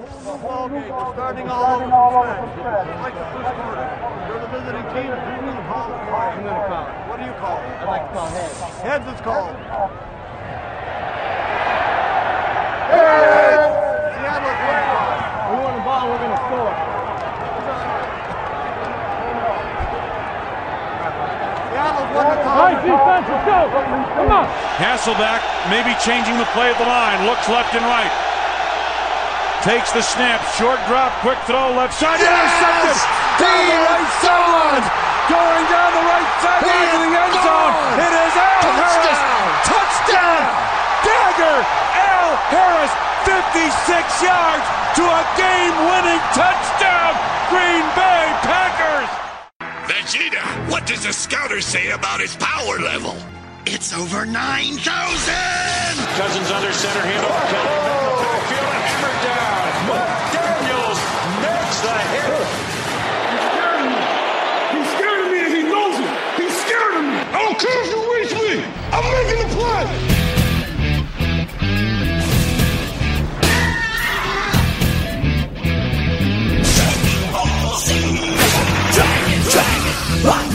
The ball game, we're starting all over from scratch. It's like the first quarter. You're the visiting team, you win the ball. I'm going to call it. What do you call it? I like to call heads. Heads is called. Heads! Seattle is way off. We want the ball, we're going to score. Seattle's won the call. Right defense, let's go. Come on. Hasselbeck maybe changing the play of the line. Looks left and right. Takes the snap, short drop, quick throw, left side, yes! Intercepted! Down the right sideline! Going down the right sideline to the end zone! It is Al Harris! Touchdown! Dagger! Al Harris, 56 yards to a game-winning touchdown! Green Bay Packers! Vegeta, what does the scouter say about his power level? It's over 9,000! Cousins under center, handoff, backfield, hammer down. Mike Daniels makes the hit. He's scared of me and he knows it. He's scared of me. I don't care if you reach me. I'm making the play.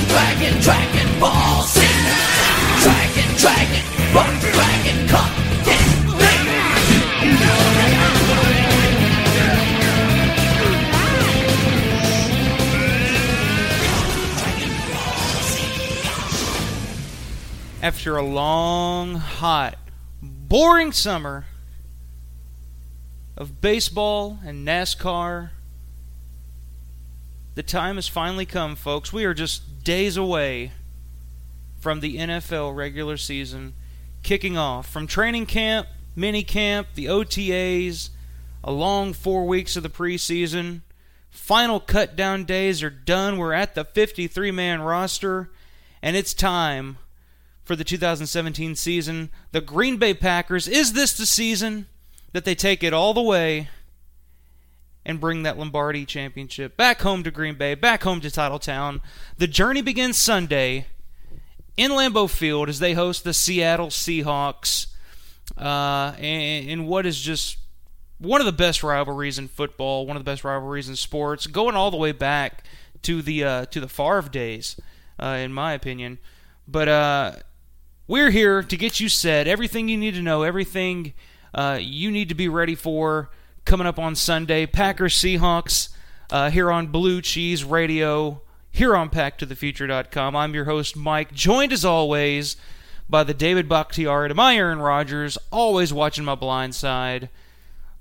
Dragon, dragon, ball, see. Dragon, buck, dragon, cup, get After a long, hot, boring summer of baseball and NASCAR, the time has finally come, folks. We are just days away from the NFL regular season kicking off. From training camp, mini camp, the OTAs, a long 4 weeks of the preseason, final cut-down days are done. We're at the 53-man roster, and it's time for the 2017 season. The Green Bay Packers, is this the season that they take it all the way and bring that Lombardi championship back home to Green Bay, back home to Titletown? The journey begins Sunday in Lambeau Field as they host the Seattle Seahawks in what is just one of the best rivalries in football, one of the best rivalries in sports, going all the way back to the Favre days, in my opinion. But we're here to get you set, everything you need to know, everything you need to be ready for coming up on Sunday. Packers Seahawks here on Blue Cheese Radio, here on PackToTheFuture.com. I'm your host, Mike, joined as always by the David Bakhtiari to my Aaron Rodgers, always watching my blind side,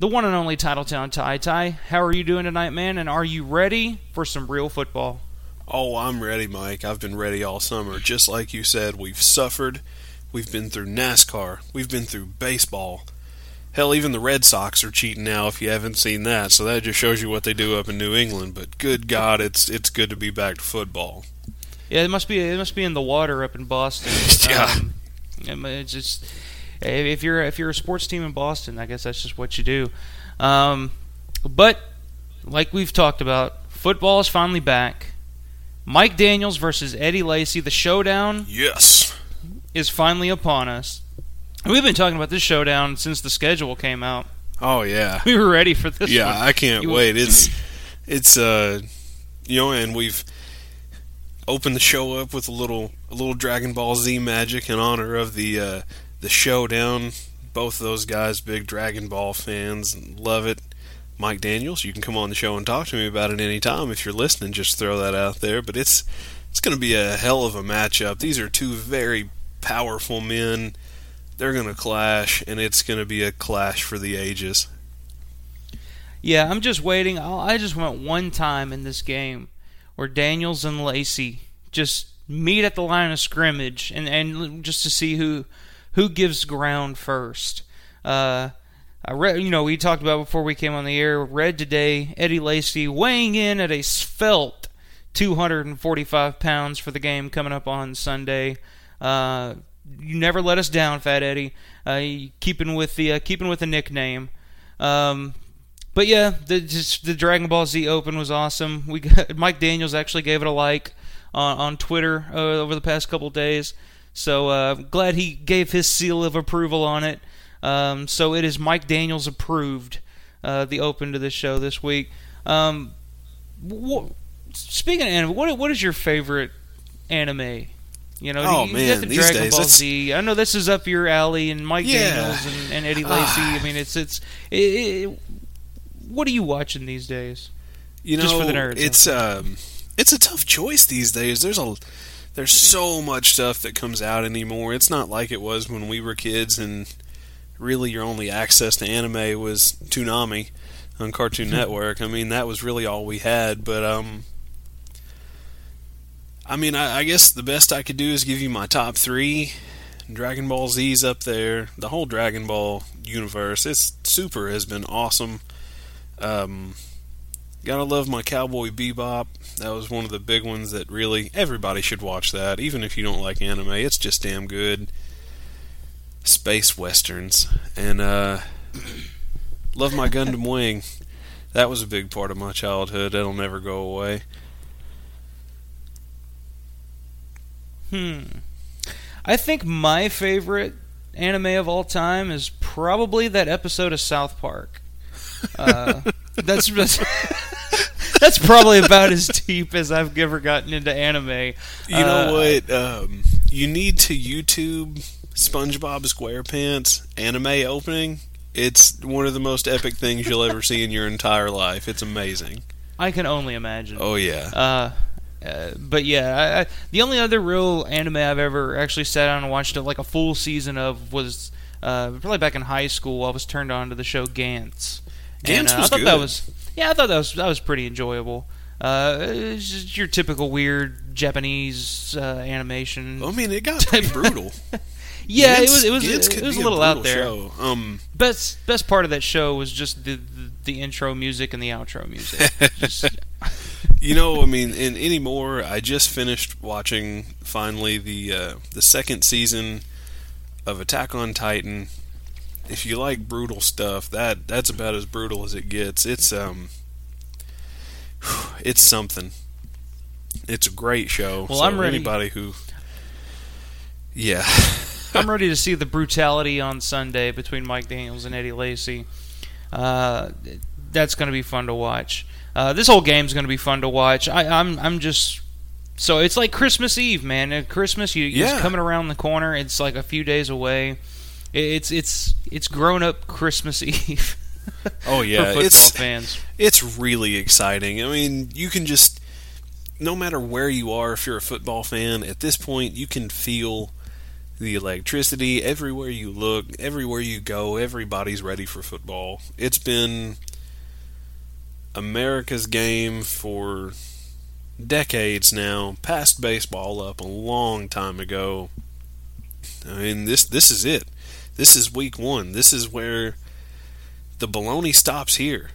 the one and only Titletown Ty. How are you doing tonight, man, and are you ready for some real football? Oh, I'm ready, Mike. I've been ready all summer. Just like you said, we've suffered. We've been through NASCAR. We've been through baseball. Hell, even the Red Sox are cheating now if you haven't seen that, so that just shows you what they do up in New England. But good God, it's good to be back to football. Yeah, it must be in the water up in Boston. It's just, if you're a sports team in Boston, I guess that's just what you do. But like we've talked about, football is finally back. Mike Daniels versus Eddie Lacy, the showdown, yes, is finally upon us. We've been talking about this showdown since the schedule came out. Oh, yeah. We were ready for this one. Yeah, I can't wait. It's and we've opened the show up with a little Dragon Ball Z magic in honor of the showdown. Both of those guys, big Dragon Ball fans, love it. Mike Daniels, you can come on the show and talk to me about it any time. If you're listening, just throw that out there. But it's going to be a hell of a matchup. These are two very powerful men. They're going to clash, and it's going to be a clash for the ages. Yeah, I'm just waiting. I just want one time in this game where Daniels and Lacy just meet at the line of scrimmage and just to see who gives ground first. I read, we talked about before we came on the air, read today, Eddie Lacy weighing in at a svelte 245 pounds for the game coming up on Sunday. You never let us down, Fat Eddie. Keeping with the nickname. But yeah, the Dragon Ball Z Open was awesome. Mike Daniels actually gave it a like on Twitter over the past couple days. So glad he gave his seal of approval on it. So it is Mike Daniels approved the open to this show this week. Speaking of anime, what is your favorite anime? You know, Dragon Ball Z. I know this is up your alley, and Mike Daniels and Eddie Lacy. I mean, it's what are you watching these days? You know, just for the nerds, it's a tough choice these days. There's so much stuff that comes out anymore. It's not like it was when we were kids, and really your only access to anime was Toonami on Cartoon Network. I mean, that was really all we had. But I mean, I guess the best I could do is give you my top three. Dragon Ball Z's up there. The whole Dragon Ball universe. It's Super has been awesome. Gotta love my Cowboy Bebop. That was one of the big ones that really everybody should watch that, even if you don't like anime. It's just damn good. Space westerns. And love my Gundam Wing. That was a big part of my childhood. That'll never go away. I think my favorite anime of all time is probably that episode of South Park. That's probably about as deep as I've ever gotten into anime. You know what? You need to YouTube SpongeBob SquarePants anime opening. It's one of the most epic things you'll ever see in your entire life. It's amazing. I can only imagine. Oh, yeah. But yeah, I, the only other real anime I've ever actually sat down and watched like a full season of was probably back in high school. I was turned on to the show Gantz. And, was I thought good. I thought that was pretty enjoyable. It's just your typical weird Japanese animation. I mean, it got pretty brutal. Yeah, it was a little out there. Best part of that show was just the intro music and the outro music. You know, I mean, and anymore, I just finished watching finally the second season of Attack on Titan. If you like brutal stuff, that's about as brutal as it gets. It's something. It's a great show. Well, so I'm ready. Anybody who, yeah, I'm ready to see the brutality on Sunday between Mike Daniels and Eddie Lacy. That's going to be fun to watch. This whole game's going to be fun to watch. I'm just so it's like Christmas Eve, man. At Christmas, it's coming around the corner. It's like a few days away. It's grown up Christmas Eve. Oh yeah, for football fans. It's really exciting. I mean, you can just no matter where you are, if you're a football fan, at this point you can feel the electricity everywhere you look, everywhere you go. Everybody's ready for football. It's been America's game for decades now. Passed baseball up a long time ago. I mean, this is it. This is week one. This is where the baloney stops here.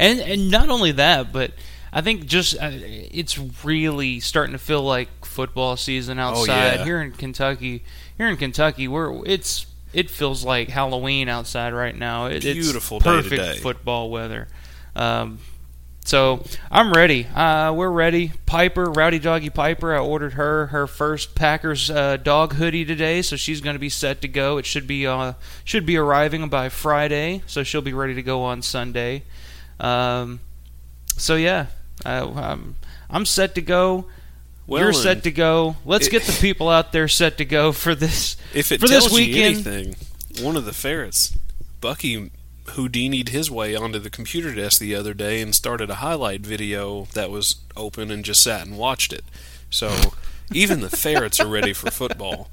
and not only that, but I think just it's really starting to feel like football season outside. Oh, yeah. Here in Kentucky, it feels like Halloween outside right now. Beautiful day today. Perfect football weather. So I'm ready. We're ready. Piper, Rowdy Doggy Piper, I ordered her first Packers dog hoodie today, so she's going to be set to go. It should be arriving by Friday, so she'll be ready to go on Sunday. So yeah, I'm set to go. Well, you're set to go. Let's get the people out there set to go for this. If it for tells this weekend. You anything, one of the ferrets, Bucky Houdini'd his way onto the computer desk the other day and started a highlight video that was open and just sat and watched it. So even the ferrets are ready for football.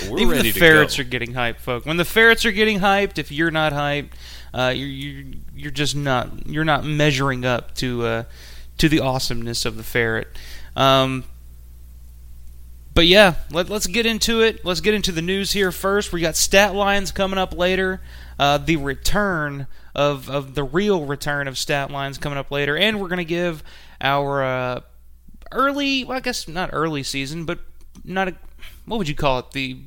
We're ready to go. Even the ferrets are getting hyped, folks. When the ferrets are getting hyped, if you're not hyped, you're just not. You're not measuring up to the awesomeness of the ferret. But yeah, let's get into it. Let's get into the news here first. We got stat lines coming up later. The return of the real return of stat lines coming up later, and we're going to give our early, well, I guess not early season, but not a, what would you call it? The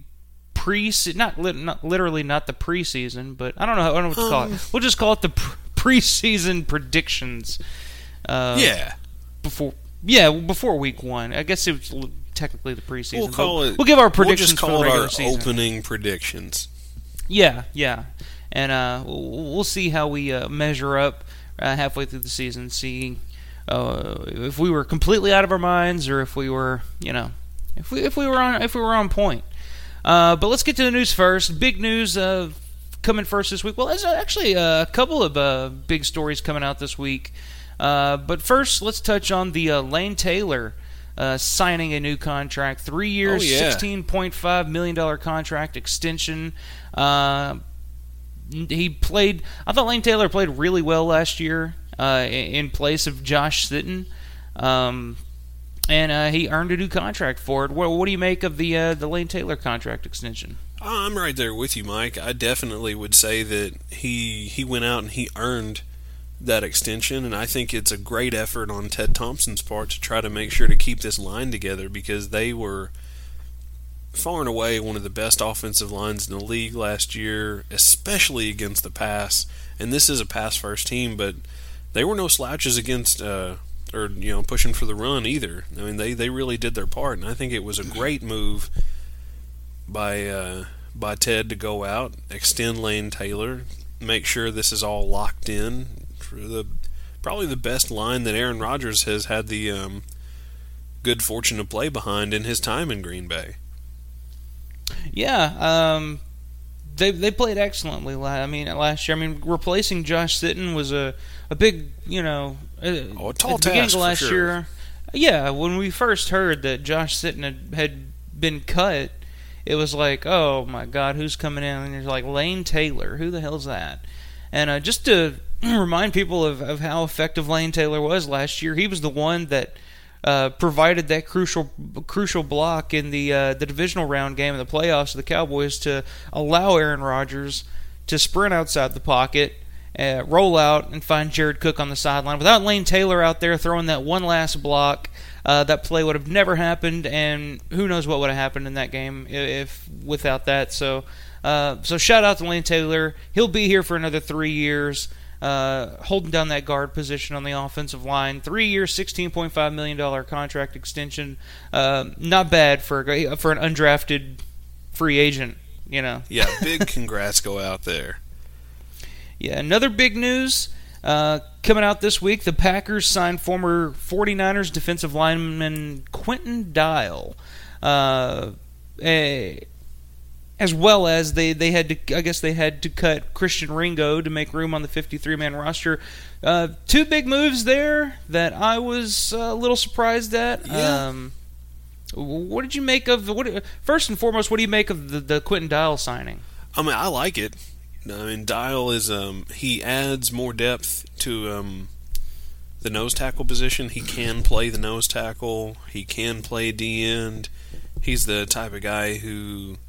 pre, not literally not the preseason, but I don't know what to call it. We'll just call it the preseason predictions. Before week one, I guess it was technically the preseason. We'll call it. We'll give our predictions. We'll just call it our opening predictions. Yeah. and we'll see how we measure up halfway through the season, see if we were completely out of our minds or if we were, you know, if we were on point. But let's get to the news first. Big news coming first this week. Well, there's actually a couple of big stories coming out this week. But first, let's touch on the Lane Taylor signing a new contract. 3 years, $16.5 million contract extension. He played. I thought Lane Taylor played really well last year in place of Josh Sitton. And he earned a new contract for it. What do you make of the Lane Taylor contract extension? I'm right there with you, Mike. I definitely would say that he went out and he earned that extension, and I think it's a great effort on Ted Thompson's part to try to make sure to keep this line together, because they were far and away one of the best offensive lines in the league last year, especially against the pass. And this is a pass-first team, but they were no slouches against or, you know, pushing for the run either. I mean, they really did their part, and I think it was a great move by Ted to go out, extend Lane Taylor, make sure this is all locked in. Probably the best line that Aaron Rodgers has had the good fortune to play behind in his time in Green Bay. Yeah, they played excellently. I mean, last year, I mean, replacing Josh Sitton was a big, you know, a tall task last year. Yeah, when we first heard that Josh Sitton had been cut, it was like, oh my God, who's coming in? And you're like, Lane Taylor, who the hell's that? And just to remind people of how effective Lane Taylor was last year. He was the one that provided that crucial block in the divisional round game in the playoffs of the Cowboys to allow Aaron Rodgers to sprint outside the pocket, roll out, and find Jared Cook on the sideline. Without Lane Taylor out there throwing that one last block, that play would have never happened, and who knows what would have happened in that game if without that. So shout out to Lane Taylor. He'll be here for another 3 years. Holding down that guard position on the offensive line. 3 years, $16.5 million contract extension. Not bad for an undrafted free agent, you know. Yeah, big congrats go out there. Yeah, another big news coming out this week. The Packers signed former 49ers defensive lineman Quinton Dial. As well as they had to cut Christian Ringo to make room on the 53-man roster. Two big moves there that I was a little surprised at. Yeah. What did you make of first and foremost? What do you make of the Quinton Dial signing? I mean, I like it. I mean, Dial is he adds more depth to the nose tackle position. He can play the nose tackle. He can play D end. He's the type of guy who.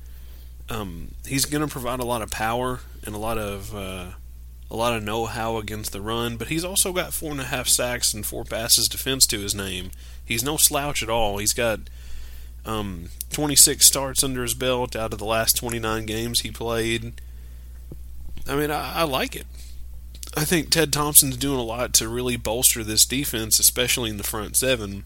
He's going to provide a lot of power and a lot of know-how against the run, but he's also got 4.5 sacks and 4 passes defense to his name. He's no slouch at all. He's got 26 starts under his belt out of the last 29 games he played. I mean, I like it. I think Ted Thompson's doing a lot to really bolster this defense, especially in the front seven.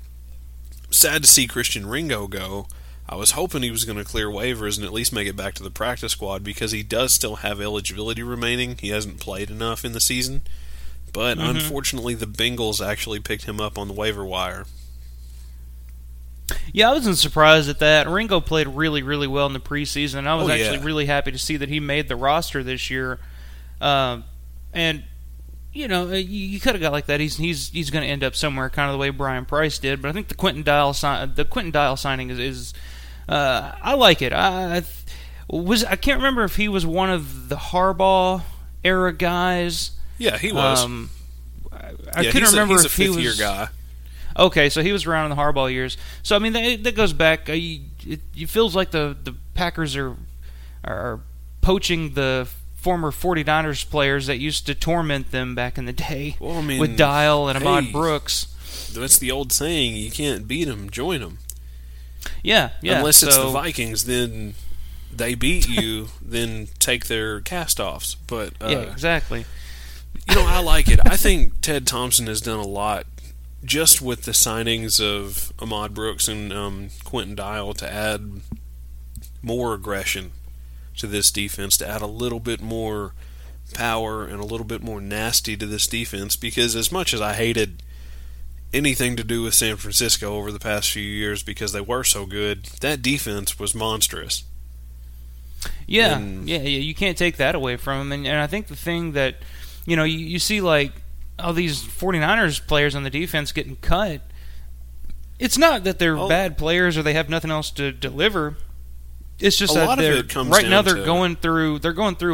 Sad to see Christian Ringo go. I was hoping he was going to clear waivers and at least make it back to the practice squad, because he does still have eligibility remaining. He hasn't played enough in the season. But Unfortunately, the Bengals actually picked him up on the waiver wire. Yeah, I wasn't surprised at that. Ringo played really, really well in the preseason. And I was really happy to see that he made the roster this year. And, you know, you could have got like that. He's going to end up somewhere, kind of the way Brian Price did. But I think the Quinton Dial signing is I like it. I can't remember if he was one of the Harbaugh era guys. Yeah, he was. I couldn't remember if he was a fifth-year guy. Okay, so he was around in the Harbaugh years. So I mean, that goes back. It feels like the Packers are poaching the former 49ers players that used to torment them back in the day with Dial and Ahmad Brooks. That's the old saying: you can't beat them, join them. Yeah. Unless it's the Vikings, then they beat you, then take their cast-offs. But, yeah, exactly. You know, I like it. I think Ted Thompson has done a lot just with the signings of Ahmad Brooks and Quinton Dial to add more aggression to this defense, to add a little bit more power and a little bit more nasty to this defense, because as much as I hated anything to do with San Francisco over the past few years because they were so good, that defense was monstrous. Yeah, and, you can't take that away from them. And I think the thing that, you know, you see like all these 49ers players on the defense getting cut. It's not that they're bad players or they have nothing else to deliver. It's just that they're going through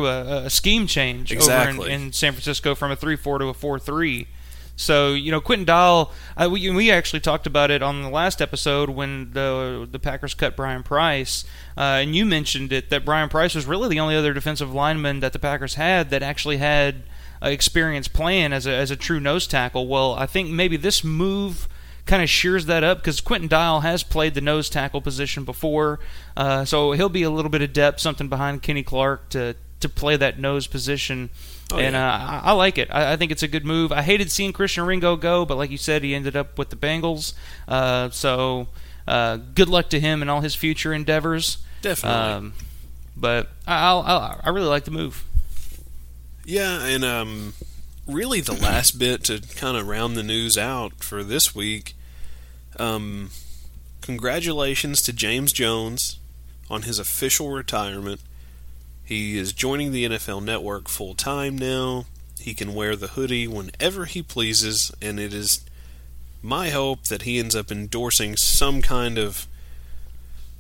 a scheme change over in San Francisco from a 3-4 to a 4-3. So, you know, Quinton Dial, we actually talked about it on the last episode when the Packers cut Bryan Price, and you mentioned it, that Bryan Price was really the only other defensive lineman that the Packers had that actually had experience playing as a true nose tackle. Well, I think maybe this move kind of shears that up, because Quinton Dial has played the nose tackle position before, so he'll be a little bit adept, something behind Kenny Clark to play that nose position. I like it. I think it's a good move. I hated seeing Christian Ringo go, but like you said, he ended up with the Bengals. So good luck to him in all his future endeavors. Definitely. But I really like the move. Yeah, and really the last bit to kind of round the news out for this week, congratulations to James Jones on his official retirement. He is joining the NFL Network full-time now. He can wear the hoodie whenever he pleases, and it is my hope that he ends up endorsing some kind of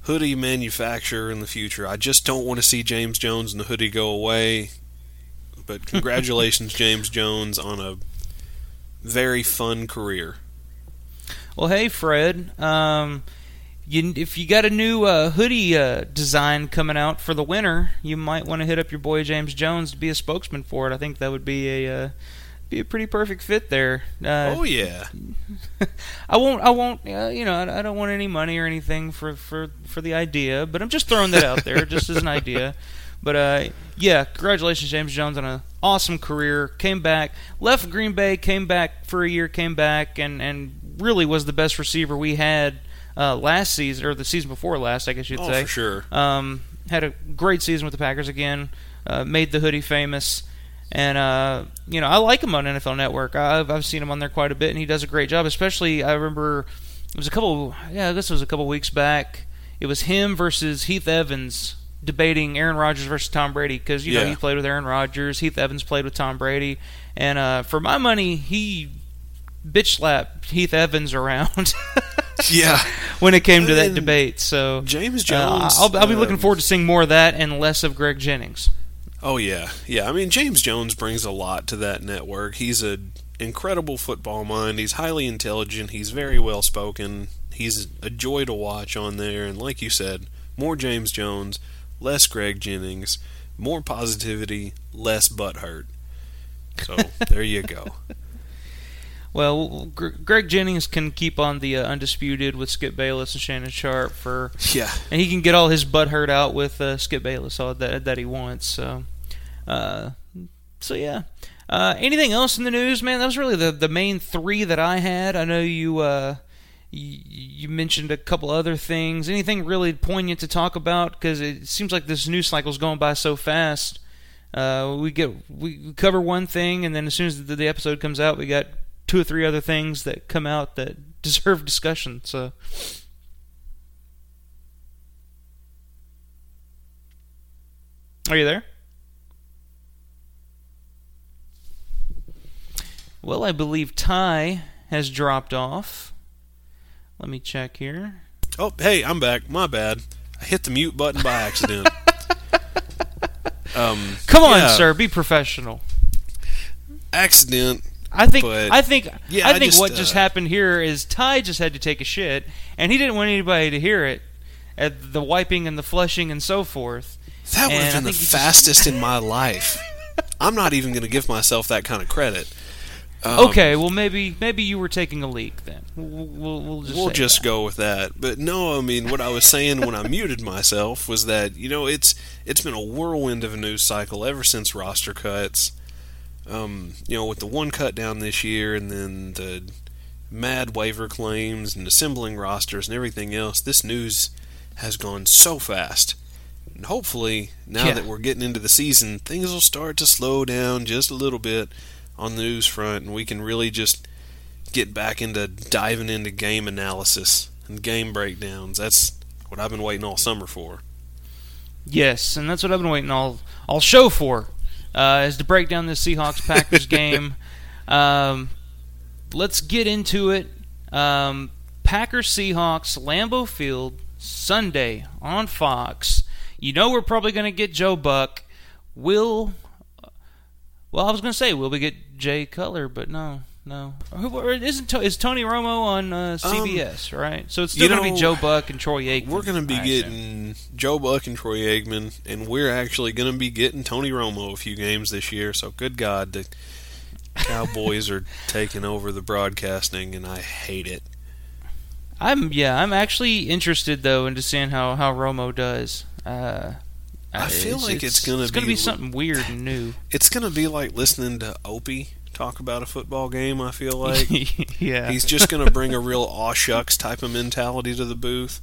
hoodie manufacturer in the future. I just don't want to see James Jones and the hoodie go away. But congratulations, James Jones, on a very fun career. Well, hey, Fred. If you got a new hoodie design coming out for the winter, you might want to hit up your boy James Jones to be a spokesman for it. I think that would be a pretty perfect fit there. Oh yeah. I won't. You know, I don't want any money or anything for the idea, but I'm just throwing that out there just as an idea. But yeah, congratulations, James Jones, on an awesome career. Came back, left Green Bay, came back for a year, and really was the best receiver we had. Last season, or the season before last, I guess you'd say. Oh, for sure. Had a great season with the Packers again. Made the hoodie famous. And, you know, I like him on NFL Network. I've seen him on there quite a bit, and he does a great job. Especially, I remember, it was a couple weeks back. It was him versus Heath Evans debating Aaron Rodgers versus Tom Brady. Because, you know, he played with Aaron Rodgers. Heath Evans played with Tom Brady. And for my money, he bitch-slapped Heath Evans around. Yeah, when it came to that debate. So James Jones, I'll be looking forward to seeing more of that and less of Greg Jennings. Oh yeah, yeah. I mean, James Jones brings a lot to that network. He's an incredible football mind. He's highly intelligent. He's very well spoken. He's a joy to watch on there. And like you said, more James Jones, less Greg Jennings, more positivity, less butthurt. So there you go. Well, Greg Jennings can keep on the Undisputed with Skip Bayless and Shannon Sharp and he can get all his butt hurt out with Skip Bayless, all that he wants. So yeah. Anything else in the news, man? That was really the main three that I had. I know you mentioned a couple other things. Anything really poignant to talk about? Because it seems like this news cycle's going by so fast. We cover one thing, and then as soon as the episode comes out, we got 2 or 3 other things that come out that deserve discussion. So, are you there? Well, I believe Ty has dropped off. Let me check here. Oh, hey, I'm back. My bad. I hit the mute button by accident. Come on, sir. Be professional. Accident. I think what just happened here is Ty just had to take a shit, and he didn't want anybody to hear it, at the wiping and the flushing and so forth. That would have been the fastest in my life. I'm not even going to give myself that kind of credit. Okay, well maybe you were taking a leak then. We'll just go with that. But no, I mean what I was saying when I muted myself was that, you know, it's been a whirlwind of a news cycle ever since roster cuts. You know, with the one cut down this year and then the mad waiver claims and assembling rosters and everything else, this news has gone so fast. And hopefully, now that we're getting into the season, things will start to slow down just a little bit on the news front, and we can really just get back into diving into game analysis and game breakdowns. That's what I've been waiting all summer for. Yes, and that's what I've been waiting all show for, is to break down this Seahawks-Packers game. Let's get into it. Packers-Seahawks, Lambeau Field, Sunday on Fox. You know we're probably going to get Joe Buck. Will we get Jay Cutler, but no. Is Tony Romo on CBS, right? So it's still going to be Joe Buck and Troy Aikman. We're going to be getting Joe Buck and Troy Aikman, and we're actually going to be getting Tony Romo a few games this year. So good God, the Cowboys are taking over the broadcasting, and I hate it. I'm actually interested, though, into seeing how Romo does. I feel like it's going to be something weird and new. It's going to be like listening to Opie talk about a football game, I feel like. Yeah. He's just going to bring a real aw shucks type of mentality to the booth.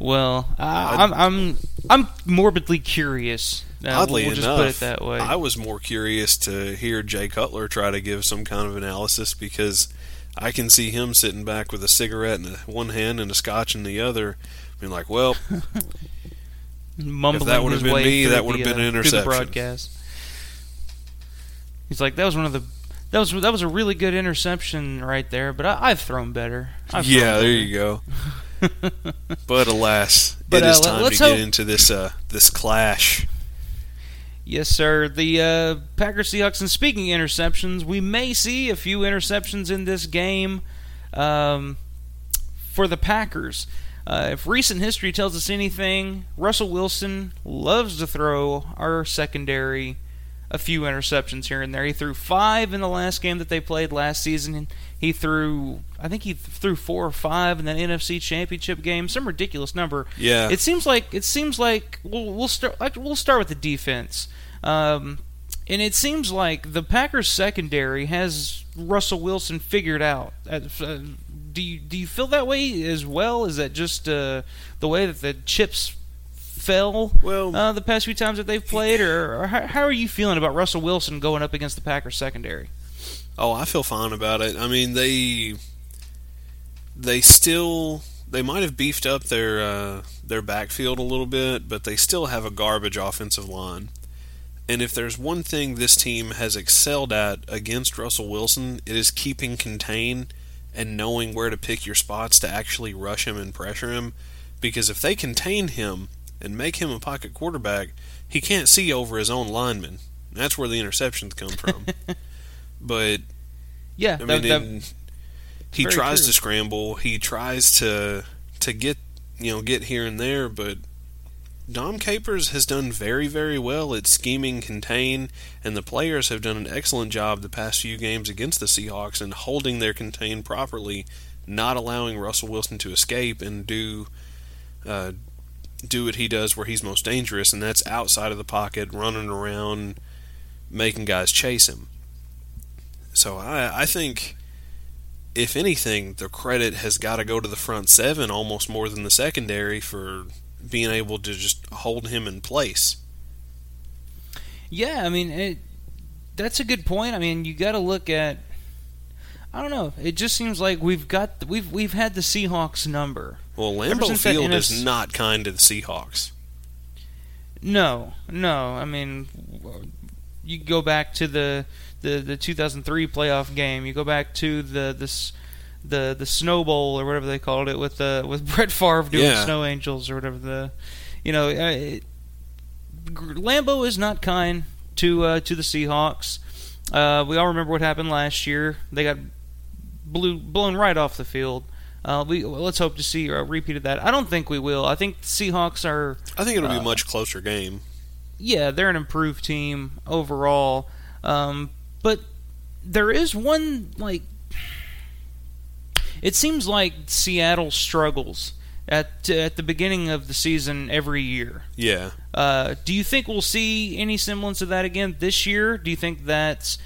Well, I'm morbidly curious. Oddly enough, put it that way. I was more curious to hear Jay Cutler try to give some kind of analysis, because I can see him sitting back with a cigarette in one hand and a scotch in the other, being like, well, mumbling if that would have been me, that would have been an interception. The broadcast. He's like, that was a really good interception right there, but I've thrown better. You go. But alas, it is time to get into this clash. Yes, sir. The Packers, Seahawks, and speaking of interceptions, we may see a few interceptions in this game for the Packers. If recent history tells us anything, Russell Wilson loves to throw our secondary a few interceptions here and there. He threw 5 in the last game that they played last season. He threw 4 or 5 in that NFC Championship game. Some ridiculous number. Yeah. It seems like we'll start with the defense. And it seems like the Packers secondary has Russell Wilson figured out. Do you feel that way as well? Is that just the way that the chips fell the past few times that they've played? Or how are you feeling about Russell Wilson going up against the Packers secondary? Oh, I feel fine about it. I mean, they might have beefed up their backfield a little bit, but they still have a garbage offensive line. And if there's one thing this team has excelled at against Russell Wilson, it is keeping contained and knowing where to pick your spots to actually rush him and pressure him. Because if they contain him and make him a pocket quarterback, he can't see over his own linemen. That's where the interceptions come from. But, yeah, I mean, he tries to scramble. He tries to get here and there, but Dom Capers has done very, very well at scheming contain, and the players have done an excellent job the past few games against the Seahawks in holding their contain properly, not allowing Russell Wilson to escape and do what he does where he's most dangerous, and that's outside of the pocket, running around, making guys chase him. So I think, if anything, the credit has got to go to the front seven almost more than the secondary for being able to just hold him in place. Yeah, I mean, that's a good point. I mean, you got to look at, I don't know, it just seems like we've had the Seahawks number. Well, Lambeau Field is not kind to the Seahawks. No. I mean, you go back to the 2003 playoff game. You go back to the Snow Bowl or whatever they called it with Brett Favre doing Snow Angels or whatever Lambeau is not kind to the Seahawks. We all remember what happened last year. They got blown right off the field. Let's hope to see a repeat of that. I don't think we will. I think the Seahawks are... I think it'll be a much closer game. Yeah, they're an improved team overall. But there is one, like... It seems like Seattle struggles at the beginning of the season every year. Yeah. Do you think we'll see any semblance of that again this year? Do you think that's,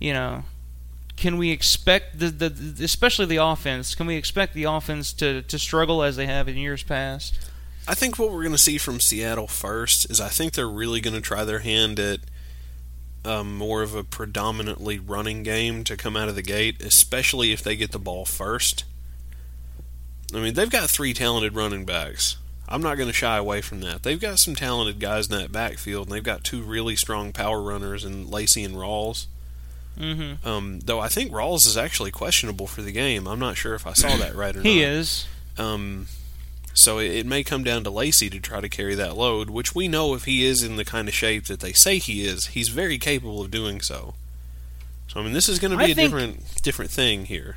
can we expect especially the offense? Can we expect the offense to struggle as they have in years past? I think what we're going to see from Seattle first is I think they're really going to try their hand at more of a predominantly running game to come out of the gate, especially if they get the ball first. I mean, they've got three talented running backs. I'm not going to shy away from that. They've got some talented guys in that backfield, and they've got two really strong power runners in Lacy and Rawls. Mm-hmm. Though I think Rawls is actually questionable for the game. I'm not sure if I saw that right or not. He is. So it may come down to Lacy to try to carry that load, which we know if he is in the kind of shape that they say he is, he's very capable of doing so. So, I mean, this is going to be a different thing here.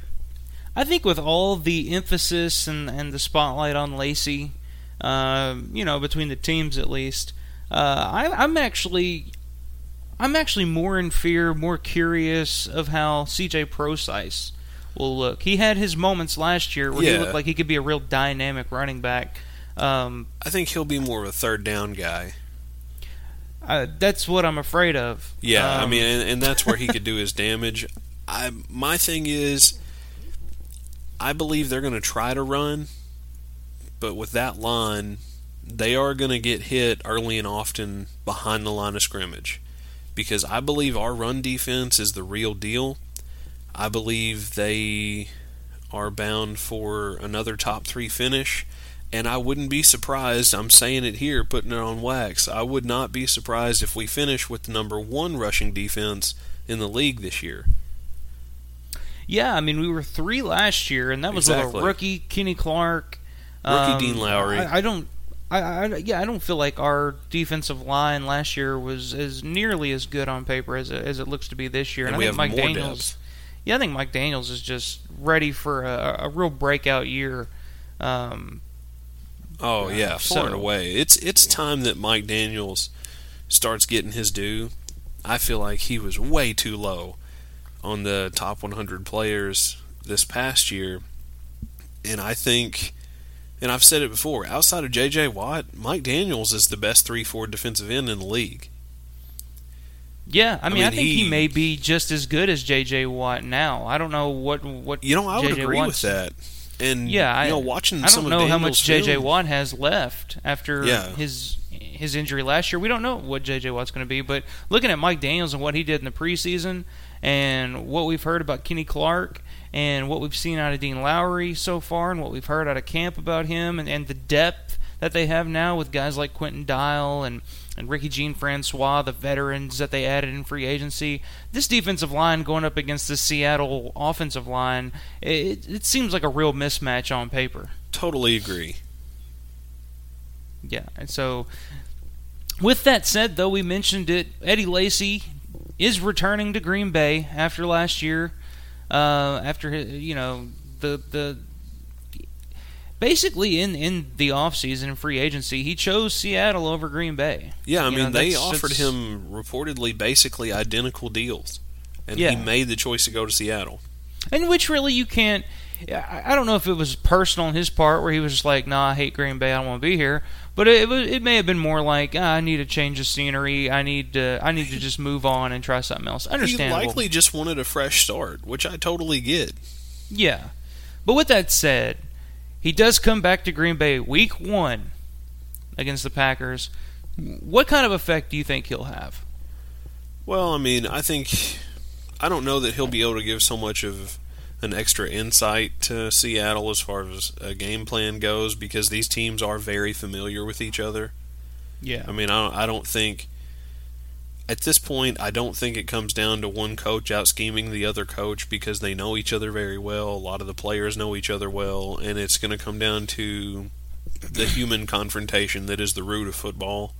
I think with all the emphasis and the spotlight on Lacy, between the teams at least, I'm actually more in fear, more curious of how C.J. Procise will look. He had his moments last year where he looked like he could be a real dynamic running back. I think he'll be more of a third down guy. That's what I'm afraid of. Yeah, and that's where he could do his damage. My thing is, I believe they're going to try to run, but with that line, they are going to get hit early and often behind the line of scrimmage. Because I believe our run defense is the real deal. I believe they are bound for another top three finish. And I wouldn't be surprised, I'm saying it here, putting it on wax, I would not be surprised if we finish with the number one rushing defense in the league this year. Yeah, we were 3 last year, and that was with a rookie, Kenny Clark. Rookie Dean Lowry. I don't feel like our defensive line last year was as nearly as good on paper as it looks to be this year. And I think Mike Daniels. Depth. Yeah, I think Mike Daniels is just ready for a real breakout year. Far and away. It's time that Mike Daniels starts getting his due. I feel like he was way too low on the top 100 players this past year, and I think. And I've said it before, outside of J.J. Watt, Mike Daniels is the best 3-4 defensive end in the league. Yeah, I think he may be just as good as J.J. Watt now. I don't know what I would agree Watt's, with that. And, watching some of Daniels' I don't know how much J.J. Watt has left after his injury last year. We don't know what J.J. Watt's going to be, but looking at Mike Daniels and what he did in the preseason and what we've heard about Kenny Clark and what we've seen out of Dean Lowry so far and what we've heard out of camp about him and the depth that they have now with guys like Quinton Dial and Ricky Jean-Francois, the veterans that they added in free agency. This defensive line going up against the Seattle offensive line, it seems like a real mismatch on paper. Totally agree. Yeah, and so with that said, though, we mentioned it, Eddie Lacy is returning to Green Bay after last year. Basically in the offseason and free agency, he chose Seattle over Green Bay. Yeah, they offered him reportedly basically identical deals, and he made the choice to go to Seattle. And which really you can't. I don't know if it was personal on his part where he was just like, nah, I hate Green Bay, I don't want to be here. But it may have been more like, I need a change of scenery, I need to just move on and try something else. Understandable. He likely just wanted a fresh start, which I totally get. Yeah. But with that said, he does come back to Green Bay week 1 against the Packers. What kind of effect do you think he'll have? Well, I don't know that he'll be able to give so much of an extra insight to Seattle as far as a game plan goes, because these teams are very familiar with each other. Yeah. I don't think at this point, I don't think it comes down to one coach out scheming the other coach, because they know each other very well. A lot of the players know each other well, and it's going to come down to the human confrontation that is the root of football.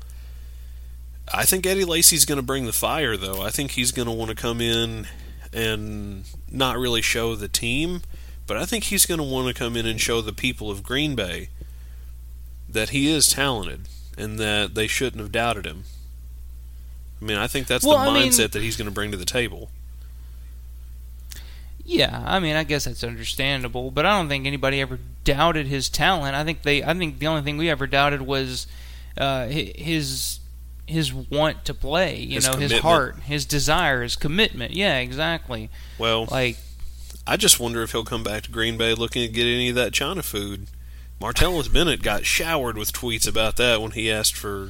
I think Eddie Lacy's going to bring the fire, though. I think he's going to want to come in and not really show the team, but I think he's going to want to come in and show the people of Green Bay that he is talented and that they shouldn't have doubted him. I think that's the mindset that he's going to bring to the table. Yeah, I guess that's understandable, but I don't think anybody ever doubted his talent. I think the only thing we ever doubted was his want to play, his heart, his desire, his commitment. Yeah, exactly. Well, I just wonder if he'll come back to Green Bay looking to get any of that China food Martellus Bennett got showered with tweets about that when he asked for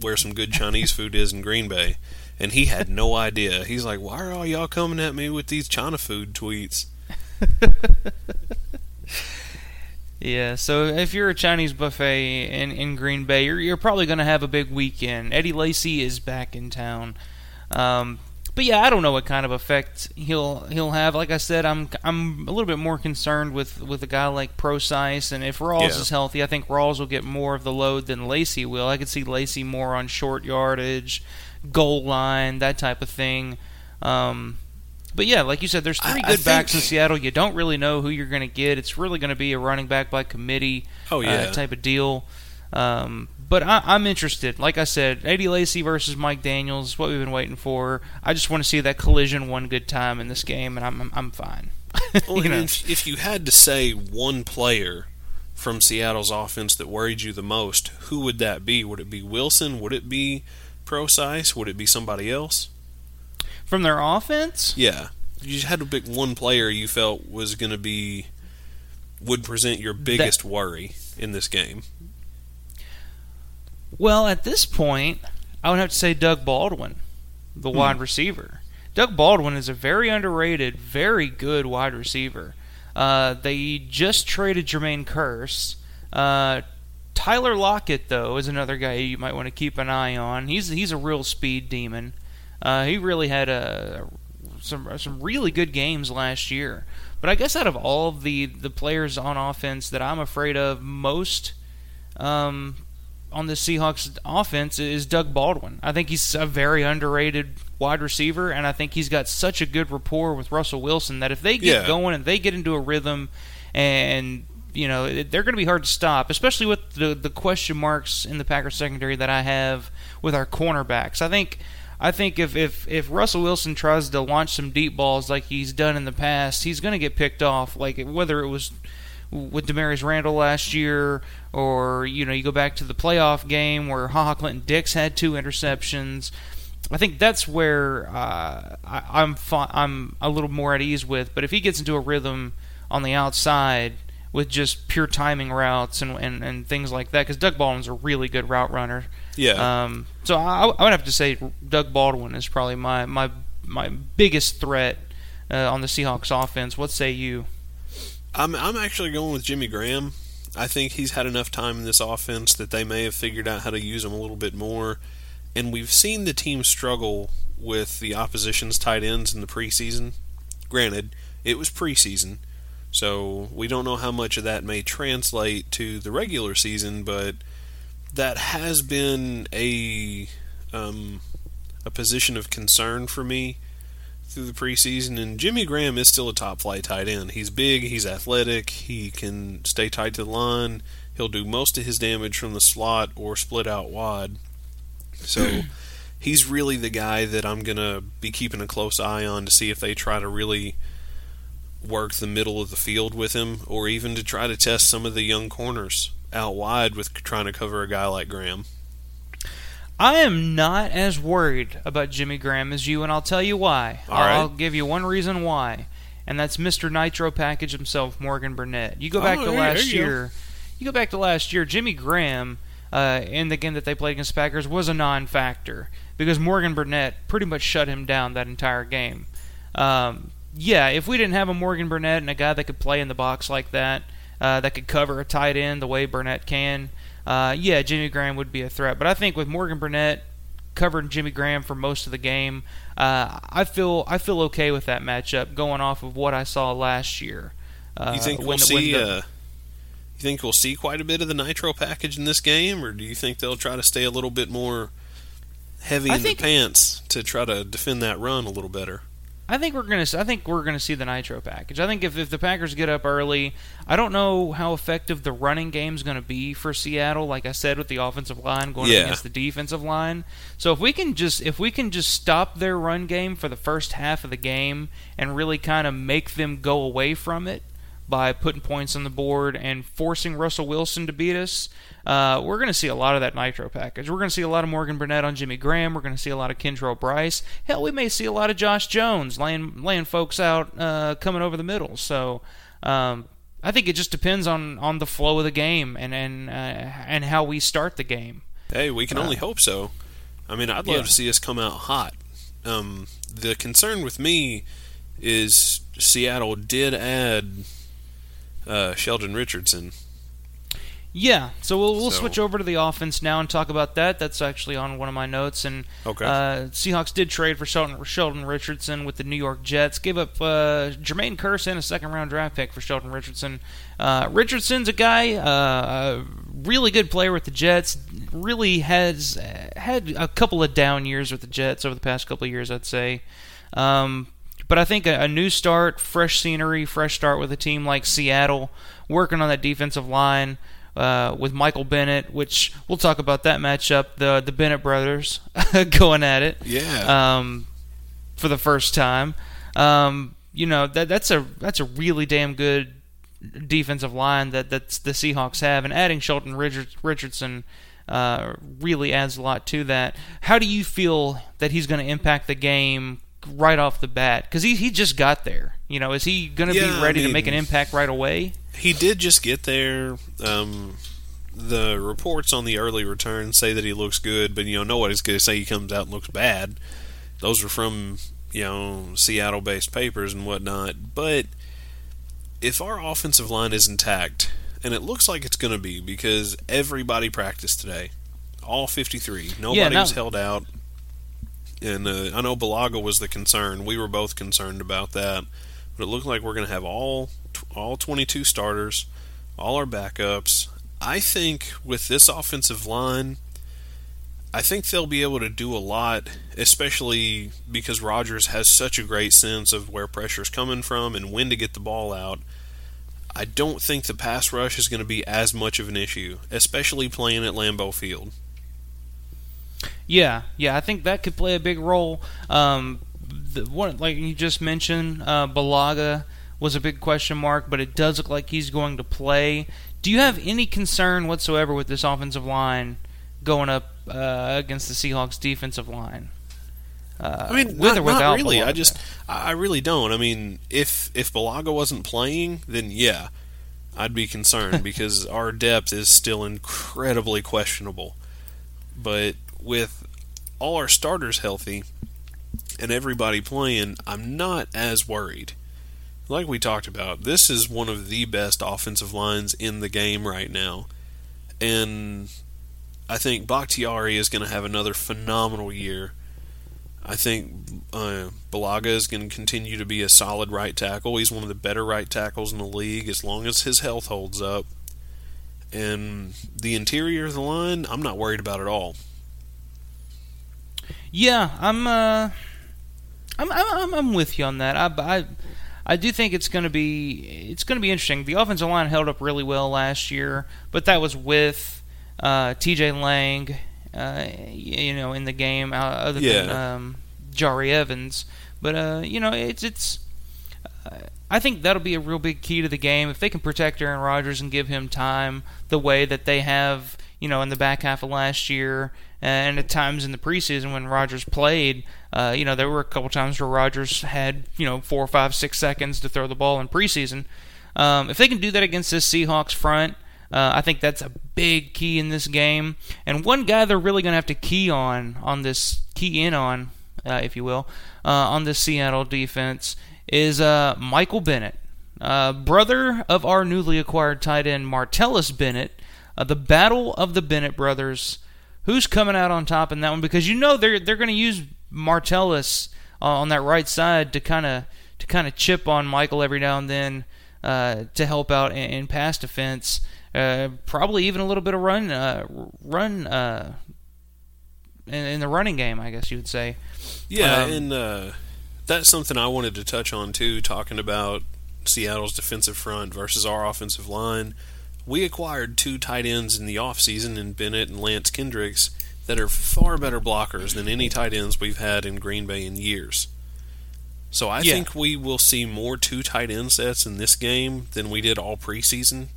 where some good Chinese food is in Green Bay, and he had no idea. He's like, why are all y'all coming at me with these China food tweets? Yeah, so if you're a Chinese buffet in Green Bay, you're probably going to have a big weekend. Eddie Lacy is back in town. But yeah, I don't know what kind of effect he'll have. Like I said, I'm a little bit more concerned with a guy like Procise, and if Rawls is healthy, I think Rawls will get more of the load than Lacy will. I could see Lacy more on short yardage, goal line, that type of thing. But yeah, like you said, there's three good backs in Seattle. You don't really know who you're going to get. It's really going to be a running back by committee type of deal. But I'm interested. Like I said, Eddie Lacy versus Mike Daniels is what we've been waiting for. I just want to see that collision one good time in this game, and I'm fine. Well, if you had to say one player from Seattle's offense that worried you the most, who would that be? Would it be Wilson? Would it be Procise? Would it be somebody else? From their offense? Yeah. You just had to pick one player you felt was going to be would present your biggest worry in this game. Well, at this point, I would have to say Doug Baldwin, the wide receiver. Doug Baldwin is a very underrated, very good wide receiver. They just traded Jermaine Kearse. Tyler Lockett, though, is another guy you might want to keep an eye on. He's a real speed demon. He really had some really good games last year. But I guess out of all of the players on offense that I'm afraid of most on the Seahawks offense is Doug Baldwin. I think he's a very underrated wide receiver, and I think he's got such a good rapport with Russell Wilson that if they get going and they get into a rhythm, and they're going to be hard to stop, especially with the question marks in the Packers secondary that I have with our cornerbacks. I think if Russell Wilson tries to launch some deep balls like he's done in the past, he's going to get picked off. Like whether it was with Demaryius Randle last year, or you go back to the playoff game where HaHa Clinton Dix had 2 interceptions. I think that's where I'm a little more at ease with. But if he gets into a rhythm on the outside with just pure timing routes and things like that, because Doug Baldwin's a really good route runner. Yeah. So I would have to say Doug Baldwin is probably my biggest threat on the Seahawks offense. What say you? I'm actually going with Jimmy Graham. I think he's had enough time in this offense that they may have figured out how to use him a little bit more. And we've seen the team struggle with the opposition's tight ends in the preseason. Granted, it was preseason, so we don't know how much of that may translate to the regular season, but that has been a position of concern for me through the preseason, and Jimmy Graham is still a top-flight tight end. He's big, he's athletic, he can stay tight to the line, he'll do most of his damage from the slot or split out wide. So he's really the guy that I'm going to be keeping a close eye on to see if they try to really work the middle of the field with him, or even to try to test some of the young corners out wide with trying to cover a guy like Graham. I am not as worried about Jimmy Graham as you, and I'll tell you why. All right. I'll give you one reason why, and that's Mr. Nitro Package himself, Morgan Burnett. You go back to last year. You go back to last year. Jimmy Graham, in the game that they played against the Packers, was a non-factor because Morgan Burnett pretty much shut him down that entire game. If we didn't have a Morgan Burnett and a guy that could play in the box like that, that could cover a tight end the way Burnett can, Jimmy Graham would be a threat. But I think with Morgan Burnett covering Jimmy Graham for most of the game, I feel okay with that matchup going off of what I saw last year. You think we'll see quite a bit of the Nitro Package in this game, or do you think they'll try to stay a little bit more heavy the pants to try to defend that run a little better? I think we're gonna see the Nitro Package. I think if the Packers get up early, I don't know how effective the running game is going to be for Seattle. Like I said, with the offensive line going against the defensive line. So if we can just stop their run game for the first half of the game and really kind of make them go away from it by putting points on the board and forcing Russell Wilson to beat us, we're going to see a lot of that Nitro Package. We're going to see a lot of Morgan Burnett on Jimmy Graham. We're going to see a lot of Kentrell Bryce. Hell, we may see a lot of Josh Jones laying folks out coming over the middle. So I think it just depends on the flow of the game and how we start the game. Hey, we can only hope so. I mean, I'd love to see us come out hot. The concern with me is Seattle did add Sheldon Richardson. Yeah, so we'll switch over to the offense now and talk about that. That's actually on one of my notes. And Seahawks did trade for Sheldon Richardson with the New York Jets. Gave up Jermaine Kearse and a second-round draft pick for Sheldon Richardson. Richardson's a guy, a really good player with the Jets. Really has had a couple of down years with the Jets over the past couple of years, I'd say. But I think a new start, fresh scenery, fresh start with a team like Seattle, working on that defensive line, with Michael Bennett, which we'll talk about that matchup, the Bennett brothers going at it, for the first time. You know, that's a really damn good defensive line that's the Seahawks have, and adding Sheldon Richardson really adds a lot to that. How do you feel that he's going to impact the game right off the bat? Because he just got there. You know, is he going to be ready to make an impact right away? He did just get there. The reports on the early return say that he looks good, but, you know, nobody's going to say he comes out and looks bad. Those are from, you know, Seattle-based papers and whatnot. But if our offensive line is intact, and it looks like it's going to be because everybody practiced today, all 53. Nobody was held out. And I know Bulaga was the concern. We were both concerned about that. But it looked like we're going to have all 22 starters, all our backups. I think with this offensive line, I think they'll be able to do a lot, especially because Rodgers has such a great sense of where pressure's coming from and when to get the ball out. I don't think the pass rush is going to be as much of an issue, especially playing at Lambeau Field. Yeah, I think that could play a big role. Like you just mentioned, Bulaga was a big question mark, but it does look like he's going to play. Do you have any concern whatsoever with this offensive line going up against the Seahawks defensive line? I mean, with or without really. Bulaga? I really don't. I mean, if Bulaga wasn't playing, then yeah, I'd be concerned because our depth is still incredibly questionable. But with all our starters healthy and everybody playing, I'm not as worried. Like we talked about, this is one of the best offensive lines in the game right now. And I think Bakhtiari is going to have another phenomenal year. I think Bulaga is going to continue to be a solid right tackle. He's one of the better right tackles in the league as long as his health holds up. And the interior of the line, I'm not worried about at all. Yeah, I'm with you on that. I do think it's going to be interesting. The offensive line held up really well last year, but that was with T.J. Lang, you know, in the game. Other than Jari Evans, but you know, it's. I think that'll be a real big key to the game if they can protect Aaron Rodgers and give him time the way that they have, you know, in the back half of last year. And at times in the preseason when Rodgers played, you know, there were a couple times where Rodgers had, you know, 4, 5, 6 seconds to throw the ball in preseason. If they can do that against this Seahawks front, I think that's a big key in this game. And one guy they're really going to have to key in on, on this Seattle defense is Michael Bennett, brother of our newly acquired tight end Martellus Bennett, the battle of the Bennett brothers. Who's coming out on top in that one? Because you know they're going to use Martellus on that right side to kind of chip on Michael every now and then to help out in pass defense. Probably even a little bit of run in the running game, I guess you would say. Yeah, and that's something I wanted to touch on too. Talking about Seattle's defensive front versus our offensive line. We acquired 2 tight ends in the offseason in Bennett and Lance Kendricks that are far better blockers than any tight ends we've had in Green Bay in years. So I think we will see more 2 tight end sets in this game than we did all preseason.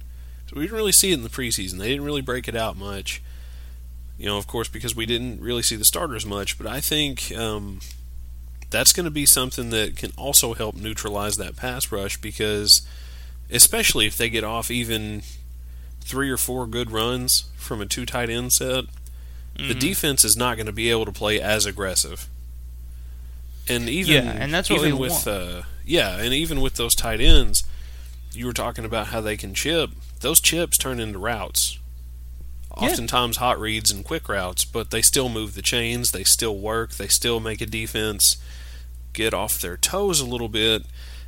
So we didn't really see it in the preseason. They didn't really break it out much. You know, of course, because we didn't really see the starters much. But I think that's going to be something that can also help neutralize that pass rush because especially if they get off even 3 or 4 good runs from a 2 tight end set, the defense is not going to be able to play as aggressive. And even that's what even we with want. And even with those tight ends, you were talking about how they can chip. Those chips turn into routes. Oftentimes hot reads and quick routes, but they still move the chains, they still work, they still make a defense get off their toes a little bit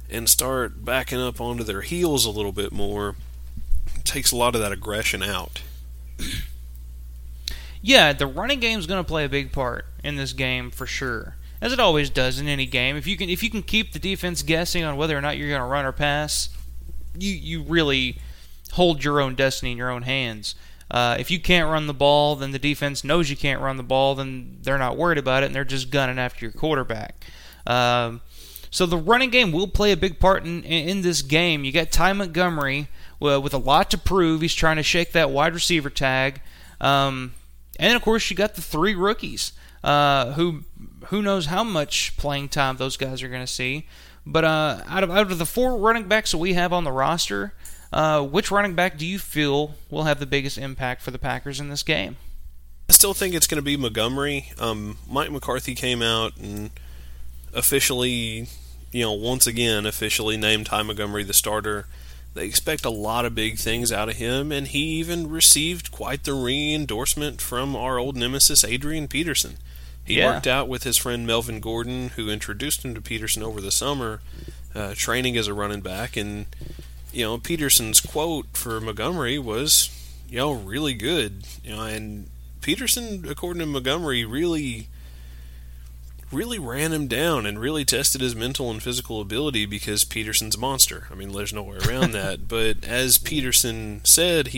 and start backing up onto their heels a little bit more. It takes a lot of that aggression out. Yeah, the running game's going to play a big part in this game for sure, as it always does in any game. If you can keep the defense guessing on whether or not you're going to run or pass, you really hold your own destiny in your own hands. If you can't run the ball, then the defense knows you can't run the ball, then they're not worried about it, and they're just gunning after your quarterback. So the running game will play a big part in this game. You got Ty Montgomery with a lot to prove. He's trying to shake that wide receiver tag. And then, of course, you got the 3 rookies who knows how much playing time those guys are going to see. But out of the 4 running backs that we have on the roster, which running back do you feel will have the biggest impact for the Packers in this game? I still think it's going to be Montgomery. Mike McCarthy came out and officially, once again, officially named Ty Montgomery the starter. They expect a lot of big things out of him, and he even received quite the re-endorsement from our old nemesis, Adrian Peterson. He worked out with his friend Melvin Gordon, who introduced him to Peterson over the summer, training as a running back, and Peterson's quote for Montgomery was, really good. And Peterson, according to Montgomery, really ran him down and really tested his mental and physical ability because Peterson's a monster. I mean, there's no way around that. But as Peterson said,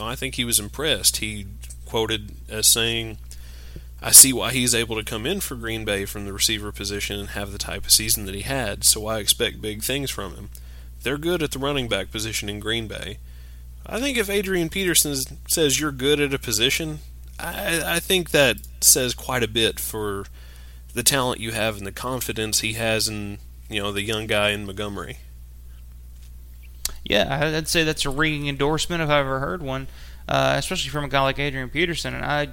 I think he was impressed. He quoted as saying, I see why he's able to come in for Green Bay from the receiver position and have the type of season that he had, so I expect big things from him. They're good at the running back position in Green Bay. I think if Adrian Peterson says you're good at a position, I think that says quite a bit for the talent you have and the confidence he has in, the young guy in Montgomery. Yeah, I'd say that's a ringing endorsement if I've ever heard one, especially from a guy like Adrian Peterson. And I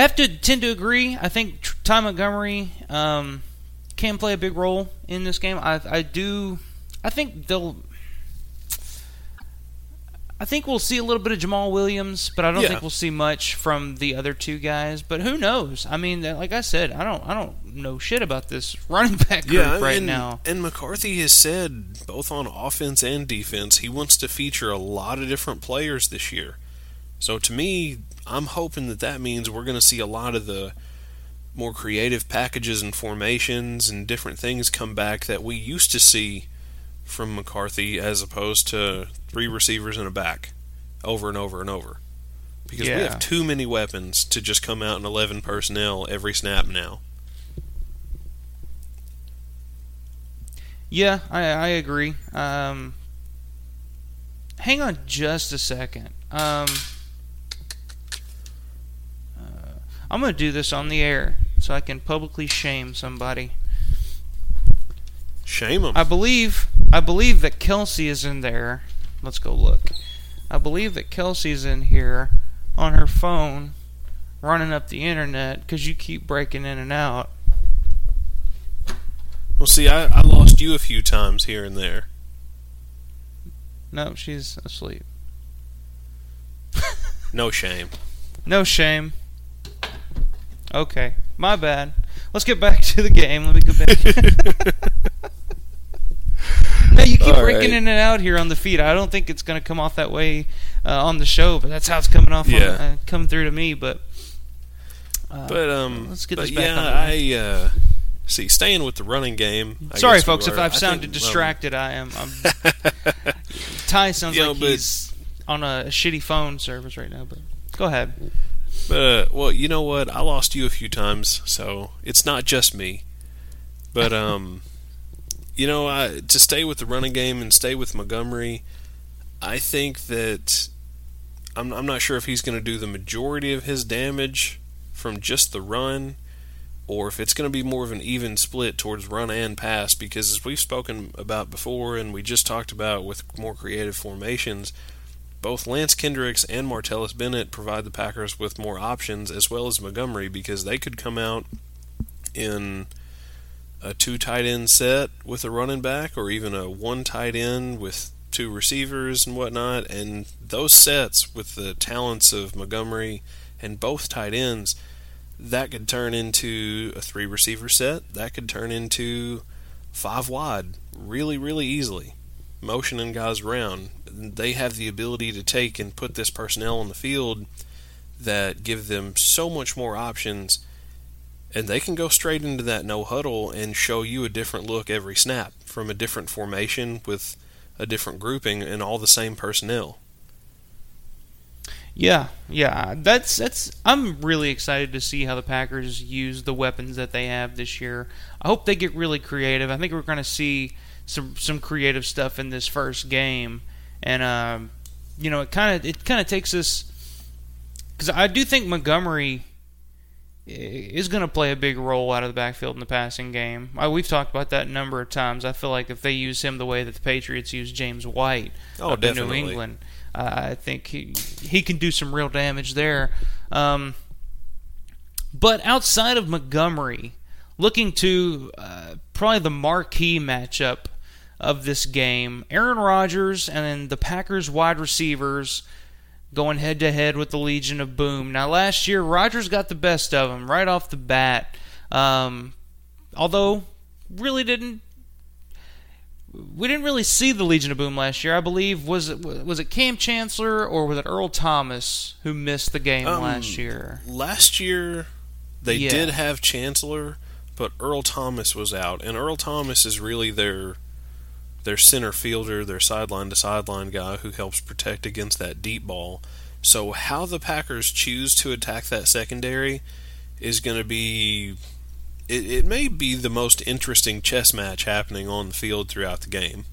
have to tend to agree. I think Ty Montgomery can play a big role in this game. I think we'll see a little bit of Jamal Williams, but I don't think we'll see much from the other 2 guys. But who knows? I mean, like I said, I don't know shit about this running back group now. And McCarthy has said, both on offense and defense, he wants to feature a lot of different players this year. So to me, I'm hoping that means we're going to see a lot of the more creative packages and formations and different things come back that we used to see from McCarthy, as opposed to 3 receivers and a back over and over and over, because we have too many weapons to just come out in 11 personnel every snap now. Yeah, I agree. Hang on just a second. I'm going to do this on the air so I can publicly shame somebody. Shame him. I believe that Kelsey is in there. Let's go look. I believe that Kelsey's in here on her phone running up the internet because you keep breaking in and out. Well, see, I lost you a few times here and there. No, she's asleep. No shame. No shame. Okay, my bad. Let's get back to the game. Let me go back. No, you keep breaking in and out here on the feed. I don't think it's going to come off that way on the show, but that's how it's coming off. Coming through to me, but let's get this back on. See, staying with the running game. Sorry, folks, if I've sounded distracted, I am. Ty sounds like he's on a shitty phone service right now, but go ahead. Well, you know what? I lost you a few times, so it's not just me. But, to stay with the running game and stay with Montgomery, I think that I'm not sure if he's going to do the majority of his damage from just the run, or if it's going to be more of an even split towards run and pass, because as we've spoken about before and we just talked about with more creative formations, both Lance Kendricks and Martellus Bennett provide the Packers with more options, as well as Montgomery, because they could come out in a two tight end set with a running back, or even a one tight end with two receivers and whatnot, and those sets with the talents of Montgomery and both tight ends, that could turn into a three receiver set, that could turn into five wide really, really easily, motioning guys around. They have the ability to take and put this personnel on the field that give them so much more options, and they can go straight into that no huddle and show you a different look every snap from a different formation with a different grouping and all the same personnel. Yeah. I'm really excited to see how the Packers use the weapons that they have this year. I hope they get really creative. I think we're going to see some creative stuff in this first game, and it kind of takes us, because I do think Montgomery is going to play a big role out of the backfield in the passing game. We've talked about that a number of times. I feel like if they use him the way that the Patriots use James White in New England, I think he can do some real damage there. But outside of Montgomery, looking to probably the marquee matchup of this game, Aaron Rodgers and then the Packers wide receivers going head-to-head with the Legion of Boom. Now, last year, Rodgers got the best of him right off the bat, although we didn't really see the Legion of Boom last year. I believe, was it Cam Chancellor or was it Earl Thomas who missed the game last year? Last year, they did have Chancellor, but Earl Thomas was out, and Earl Thomas is really their center fielder, their sideline-to-sideline guy who helps protect against that deep ball. So how the Packers choose to attack that secondary is going to be... It may be the most interesting chess match happening on the field throughout the game.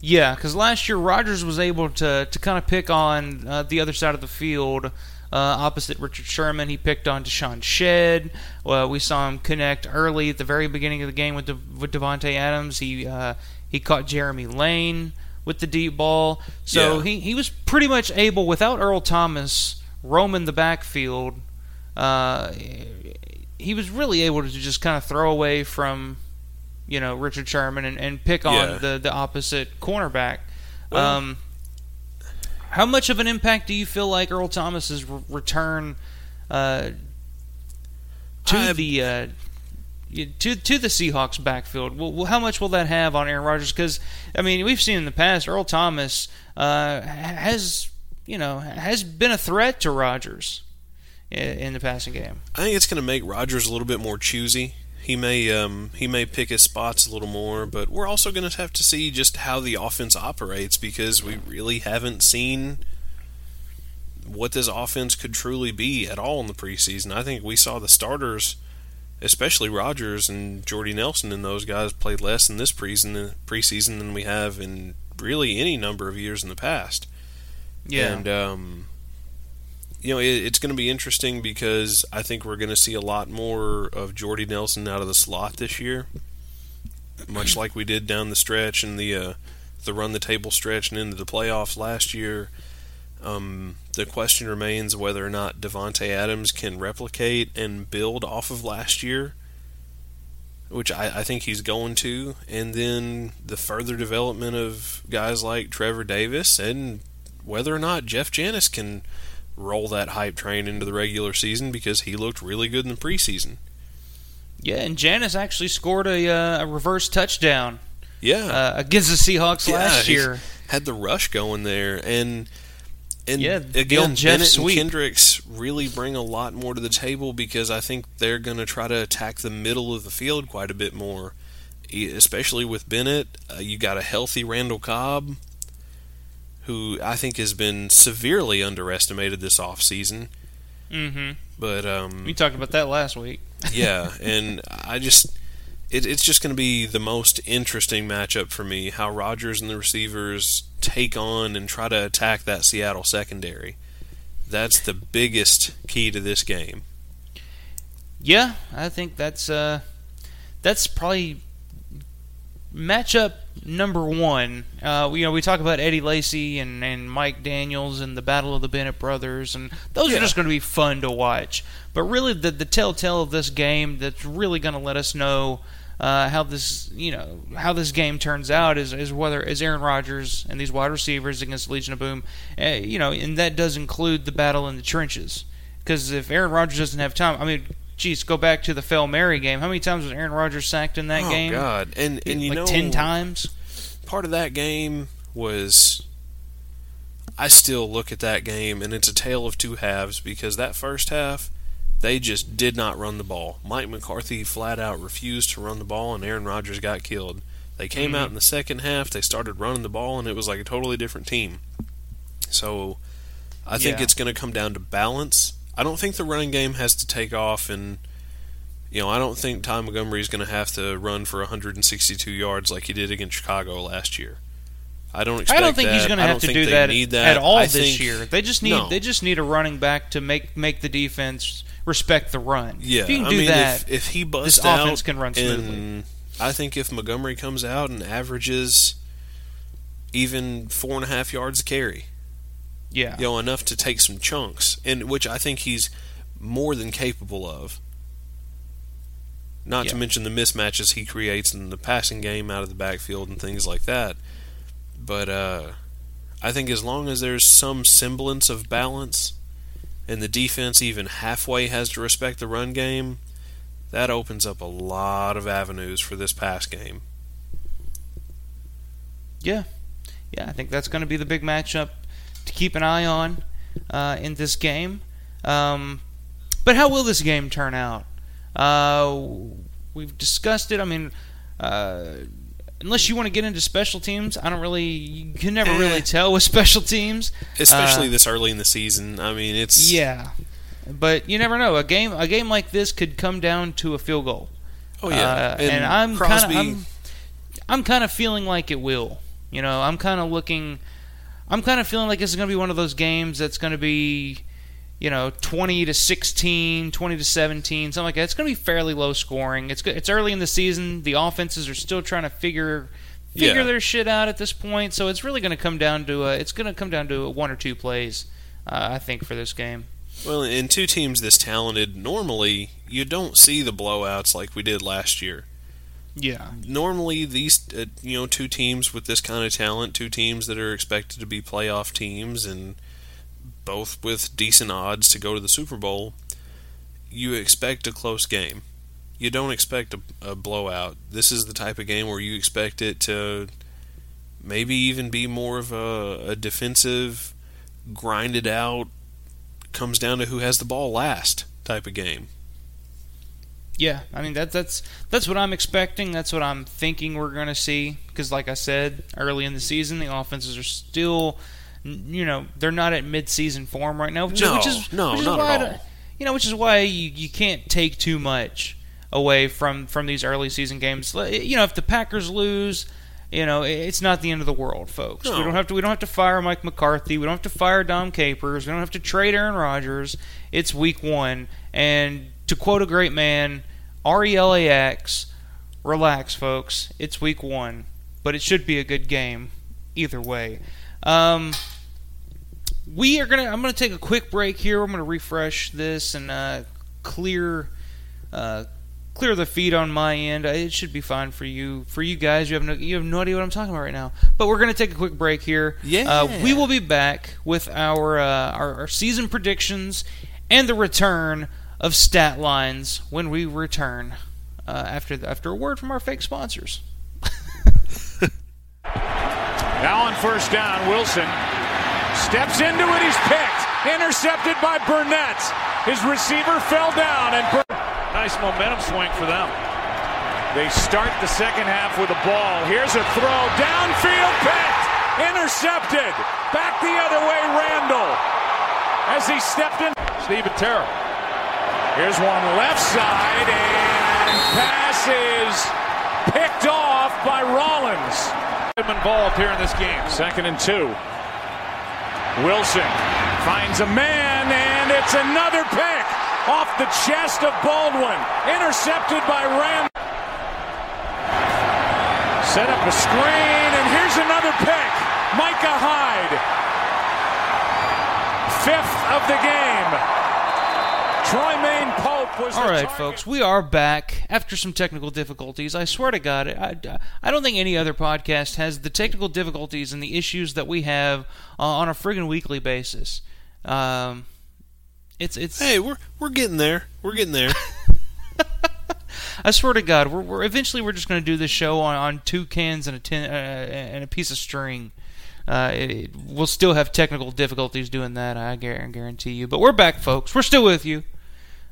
Yeah, because last year Rodgers was able to kind of pick on the other side of the field opposite Richard Sherman. He picked on Deshaun Shedd. We saw him connect early at the very beginning of the game with Devontae Adams. He caught Jeremy Lane with the deep ball. So he was pretty much able, without Earl Thomas roaming the backfield, he was really able to just kind of throw away from, Richard Sherman and pick on the opposite cornerback. Well, how much of an impact do you feel like Earl Thomas's return to the Seahawks backfield? Well, how much will that have on Aaron Rodgers? Because, we've seen in the past Earl Thomas has been a threat to Rodgers in the passing game. I think it's going to make Rodgers a little bit more choosy. He may pick his spots a little more, but we're also going to have to see just how the offense operates, because we really haven't seen what this offense could truly be at all in the preseason. I think we saw the starters, especially Rodgers and Jordy Nelson and those guys, played less in this preseason than we have in really any number of years in the past. Yeah. And, it's going to be interesting, because I think we're going to see a lot more of Jordy Nelson out of the slot this year, much like we did down the stretch and the run-the-table stretch and into the playoffs last year. The question remains whether or not Devontae Adams can replicate and build off of last year, which I think he's going to, and then the further development of guys like Trevor Davis, and whether or not Jeff Janis can roll that hype train into the regular season, because he looked really good in the preseason. Yeah, and Janis actually scored a reverse touchdown against the Seahawks last year. Had the rush going there, And Bennett and Kendricks really bring a lot more to the table, because I think they're going to try to attack the middle of the field quite a bit more, especially with Bennett. You got a healthy Randall Cobb, who I think has been severely underestimated this offseason. Mm-hmm. But, we talked about that last week. Yeah, and I just... It's just going to be the most interesting matchup for me, how Rodgers and the receivers take on and try to attack that Seattle secondary. That's the biggest key to this game. yeah, I think that's probably matchup number one. We talk about Eddie Lacy and Mike Daniels and the Battle of the Bennett Brothers, and those are just going to be fun to watch. But really, the telltale of this game that's really going to let us know how this game turns out is whether Aaron Rodgers and these wide receivers against Legion of Boom, and that does include the battle in the trenches. Because if Aaron Rodgers doesn't have time, go back to the Hail Mary game. How many times was Aaron Rodgers sacked in that game? Oh, God. And you know, 10 times? Part of that game was, I still look at that game, and it's a tale of two halves, because that first half, they just did not run the ball. Mike McCarthy flat out refused to run the ball, and Aaron Rodgers got killed. They came out in the second half, they started running the ball, and it was like a totally different team. So I think it's going to come down to balance. I don't think the running game has to take off, and I don't think Ty Montgomery is going to have to run for 162 yards like he did against Chicago last year. I don't think he's going to have to do that at all this year. They just need a running back to make the defense respect the run. Yeah, if you can do that, if he busts out, this offense can run smoothly. I think if Montgomery comes out and averages even 4.5 yards a carry, enough to take some chunks, and which I think he's more than capable of. Not to mention the mismatches he creates in the passing game out of the backfield and things like that. But I think as long as there's some semblance of balance and the defense even halfway has to respect the run game, that opens up a lot of avenues for this pass game. Yeah, I think that's going to be the big matchup to keep an eye on in this game. But how will this game turn out? We've discussed it. Unless you want to get into special teams, you can never really tell with special teams, especially this early in the season. But you never know. A game like this could come down to a field goal. Oh yeah, and I'm kind of feeling like it will. I'm kind of feeling like this is going to be one of those games that's going to be, 20-16, 20-17, something like that. It's going to be fairly low scoring. It's early in the season. The offenses are still trying to figure their shit out at this point. So it's really going to come down to one or two plays, I think, for this game. Well, in two teams this talented, normally you don't see the blowouts like we did last year. Yeah. Normally, these two teams with this kind of talent, two teams that are expected to be playoff teams, and both with decent odds to go to the Super Bowl, you expect a close game. You don't expect a blowout. This is the type of game where you expect it to maybe even be more of a defensive, grinded out, comes down to who has the ball last type of game. Yeah, that's what I'm expecting. That's what I'm thinking we're going to see. Because, like I said, early in the season, the offenses are still, they're not at mid-season form right now. Which is not at all. Which is why you can't take too much away from these early season games. If the Packers lose, it's not the end of the world, folks. No. We don't have to fire Mike McCarthy. We don't have to fire Dom Capers. We don't have to trade Aaron Rodgers. It's week one, and to quote a great man, RELAX, relax, folks. It's week one, but it should be a good game either way. I'm gonna take a quick break here. I'm gonna refresh this and clear the feed on my end. It should be fine for you guys. You have no idea what I'm talking about right now. But we're gonna take a quick break here. Yeah. We will be back with our season predictions and the return of stat lines when we return after a word from our fake sponsors. Now on first down, Wilson steps into it. He's picked. Intercepted by Burnett. His receiver fell down. Nice momentum swing for them. They start the second half with a ball. Here's a throw. Downfield picked. Intercepted. Back the other way, Randall. As he stepped in. Steven Terrell. Here's one left side, and pass is picked off by Rollins. Involved here in this game. 2nd and 2. Wilson finds a man, and it's another pick off the chest of Baldwin. Intercepted by Ram. Set up a screen, and here's another pick. Micah Hyde. Fifth of the game. Troymaine Pope was the target. All right, folks, we are back after some technical difficulties. I swear to God, I don't think any other podcast has the technical difficulties and the issues that we have on a friggin' weekly basis. Hey, we're getting there. We're getting there. I swear to God, we're eventually we're just going to do this show on two cans and a piece of string. We'll still have technical difficulties doing that, I guarantee you. But we're back, folks. We're still with you.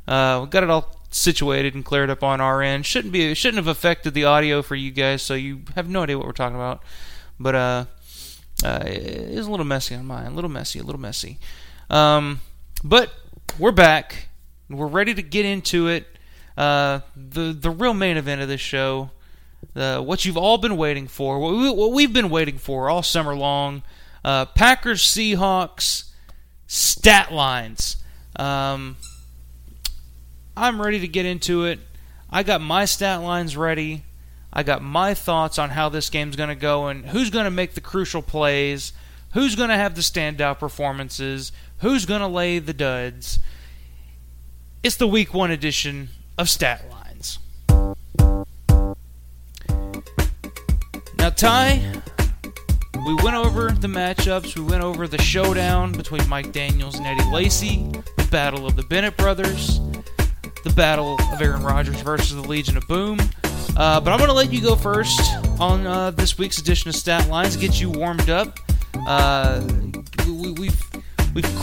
We got it all situated and cleared up on our end. Shouldn't have affected the audio for you guys, so you have no idea what we're talking about. But it was a little messy on mine. A little messy. But we're back. We're ready to get into it. The real main event of this show, what you've all been waiting for, what we've been waiting for all summer long, Packers, Seahawks, stat lines. I'm ready to get into it. I got my stat lines ready. I got my thoughts on how this game's going to go and who's going to make the crucial plays, who's going to have the standout performances, who's going to lay the duds. It's the Week 1 edition of stat lines. Now, Ty, we went over the matchups. We went over the showdown between Mike Daniels and Eddie Lacy, the battle of the Bennett brothers, the battle of Aaron Rodgers versus the Legion of Boom. But I'm going to let you go first on this week's edition of stat lines, get you warmed up. We've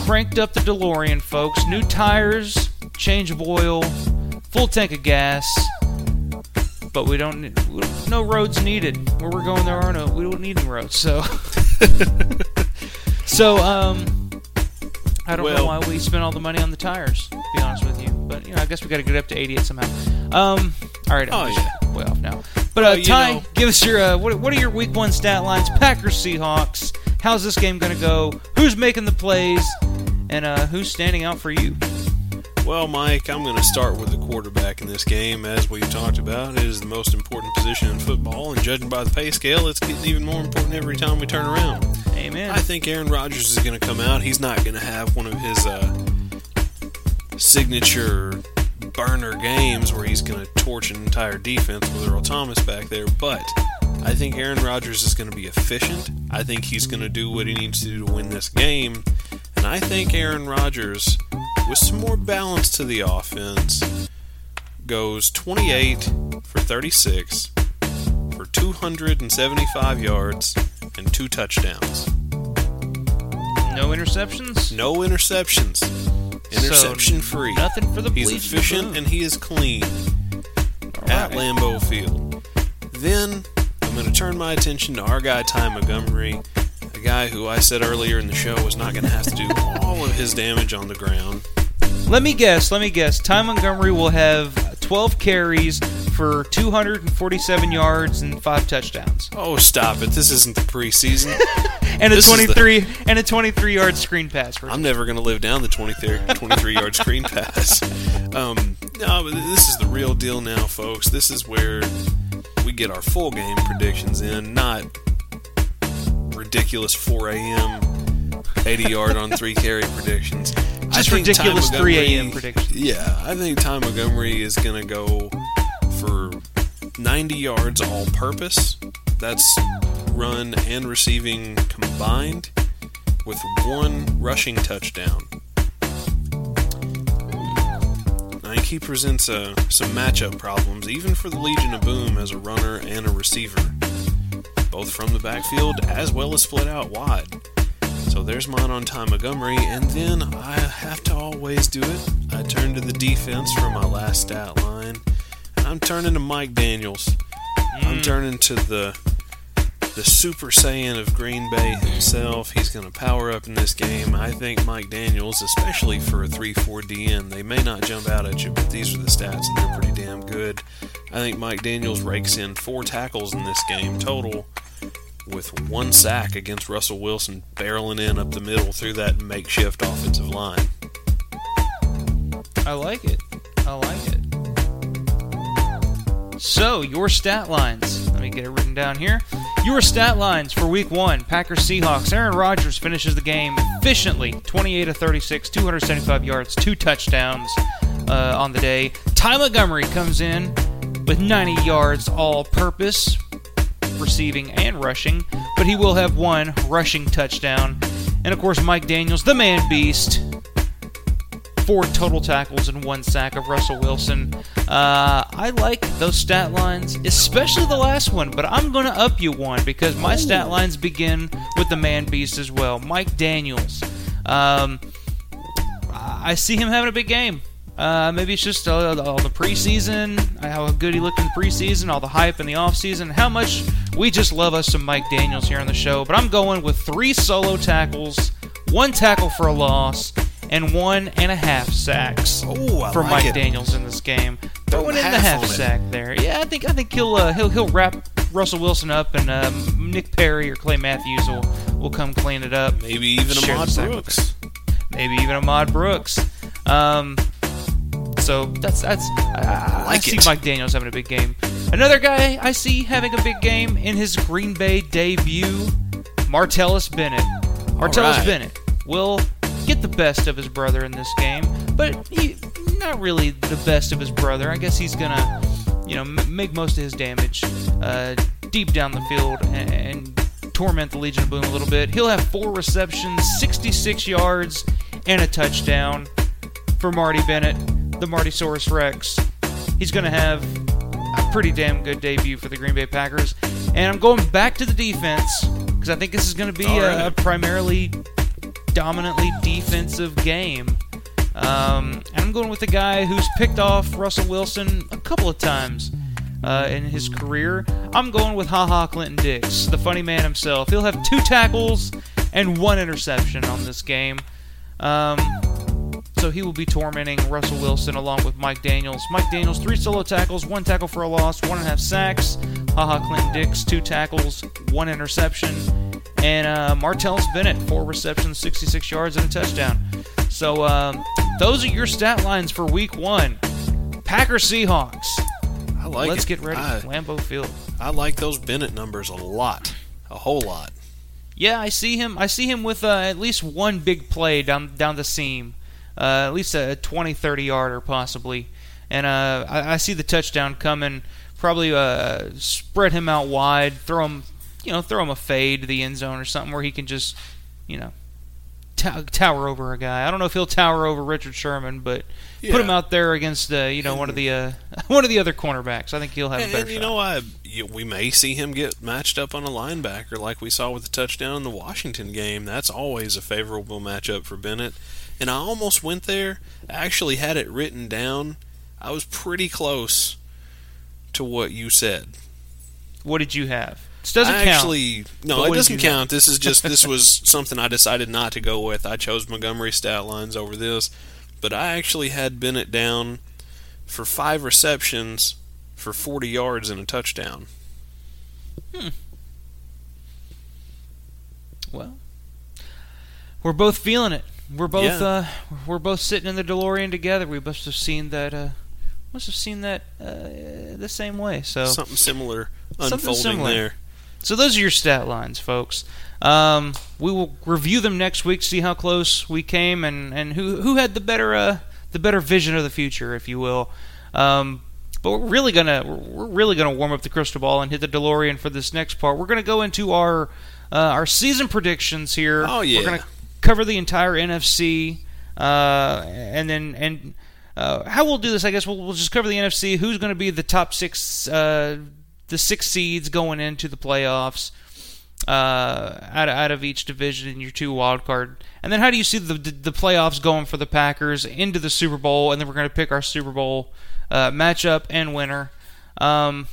cranked up the DeLorean, folks. New tires, change of oil, full tank of gas, but we don't need, no roads needed. Where we're going, there are no, we don't need any roads, so. I don't know why we spent all the money on the tires, to be honest with you, but, you know, I guess we got to get up to 88 somehow. All right, I'm way off now. But, Ty, give us your, what are your Week 1 stat lines? Packers, Seahawks, how's this game going to go? Who's making the plays? And who's standing out for you? Well, Mike, I'm going to start with the quarterback in this game. As we've talked about, it is the most important position in football, and judging by the pay scale, it's getting even more important every time we turn around. Amen. I think Aaron Rodgers is going to come out. He's not going to have one of his signature burner games where he's going to torch an entire defense with Earl Thomas back there, but I think Aaron Rodgers is going to be efficient. I think he's going to do what he needs to do to win this game, and I think Aaron Rodgers, with some more balance to the offense, goes 28 for 36 for 275 yards and 2 touchdowns. No interceptions? No interceptions. Interception-free. So nothing for the police. He's efficient and he is clean at Lambeau Field. Then I'm going to turn my attention to our guy Ty Montgomery, a guy who I said earlier in the show was not going to have to do all of his damage on the ground. Let me guess. Ty Montgomery will have 12 carries for 247 yards and 5 touchdowns. Oh, stop it. This isn't the preseason. And a 23-yard screen pass. I'm never going to live down the 23-yard screen pass. No, but this is the real deal now, folks. This is where we get our full game predictions in, not ridiculous 4 a.m. 80-yard on 3-carry predictions. Just ridiculous 3 a.m. predictions. Yeah, I think Ty Montgomery is going to go for 90 yards all-purpose. That's run and receiving combined with 1 rushing touchdown. I think he presents some matchup problems, even for the Legion of Boom as a runner and a receiver, both from the backfield as well as split out wide. So there's mine on Ty Montgomery, and then I have to always do it. I turn to the defense for my last stat line. I'm turning to Mike Daniels. I'm turning to the Super Saiyan of Green Bay himself. He's going to power up in this game. I think Mike Daniels, especially for a 3-4 DN, they may not jump out at you, but these are the stats, and they're pretty damn good. I think Mike Daniels rakes in 4 tackles in this game total, with 1 sack against Russell Wilson barreling in up the middle through that makeshift offensive line. I like it. So, your stat lines. Let me get it written down here. Your stat lines for Week 1, Packers-Seahawks. Aaron Rodgers finishes the game efficiently, 28-36, 275 yards, 2 touchdowns on the day. Ty Montgomery comes in with 90 yards all-purpose, receiving and rushing, but he will have 1 rushing touchdown. And, of course, Mike Daniels, the man-beast, 4 total tackles and 1 sack of Russell Wilson. I like those stat lines, especially the last one, but I'm going to up you one because my stat lines begin with the man beast as well, Mike Daniels. I see him having a big game. Maybe it's just all the preseason, how good he looked in the preseason, all the hype in the offseason, how much we just love us some Mike Daniels here on the show. But I'm going with 3 solo tackles, 1 tackle for a loss, and 1.5 sacks for Mike Daniels in this game. Throwing in the half sack there. Yeah, I think he'll wrap Russell Wilson up, and Nick Perry or Clay Matthews will come clean it up. Maybe even Ahmad Brooks. So that's I see Mike Daniels having a big game. Another guy I see having a big game in his Green Bay debut, Martellus Bennett. Bennett will get the best of his brother in this game, but he not really the best of his brother. I guess he's gonna, make most of his damage deep down the field and torment the Legion of Boom a little bit. He'll have 4 receptions, 66 yards, and a touchdown for Marty Bennett, the Martysaurus Rex. He's gonna have a pretty damn good debut for the Green Bay Packers, and I'm going back to the defense because I think this is gonna be a dominantly defensive game. And I'm going with the guy who's picked off Russell Wilson a couple of times in his career. I'm going with Clinton Dix, the funny man himself. He'll have 2 tackles and 1 interception on this game. So he will be tormenting Russell Wilson along with Mike Daniels. Mike Daniels, 3 solo tackles, 1 tackle for a loss, 1.5 sacks. Clinton Dix, 2 tackles, 1 interception. And Martellus Bennett, 4 receptions, 66 yards, and a touchdown. So those are your stat lines for Week 1. Packers-Seahawks. I like it. Let's get ready for Lambeau Field. I like those Bennett numbers a lot. A whole lot. Yeah, I see him with at least 1 big play down the seam. At least a 20, 30-yarder possibly. And I see the touchdown coming. Probably spread him out wide, throw him a fade to the end zone or something where he can just, tower over a guy. I don't know if he'll tower over Richard Sherman, but put him out there against, one of the other cornerbacks. I think he'll have a better shot. We may see him get matched up on a linebacker like we saw with the touchdown in the Washington game. That's always a favorable matchup for Bennett. And I almost went there. I actually had it written down. I was pretty close to what you said. What did you have? It doesn't count. This was something I decided not to go with. I chose Montgomery stat lines over this, but I actually had Bennett down for 5 receptions for 40 yards and a touchdown. Well, we're both feeling it. We're both sitting in the DeLorean together. We must have seen that. The same way. So something similar unfolding there. So those are your stat lines, folks. We will review them next week, see how close we came, and who had the better vision of the future, if you will. But we're really gonna warm up the crystal ball and hit the DeLorean for this next part. We're gonna go into our season predictions here. Oh yeah. We're gonna cover the entire NFC, how we'll do this. I guess we'll just cover the NFC. Who's going to be the top 6? The 6 seeds going into the playoffs out of each division in your 2 wild card. And then how do you see the playoffs going for the Packers into the Super Bowl? And then we're going to pick our Super Bowl matchup and winner. So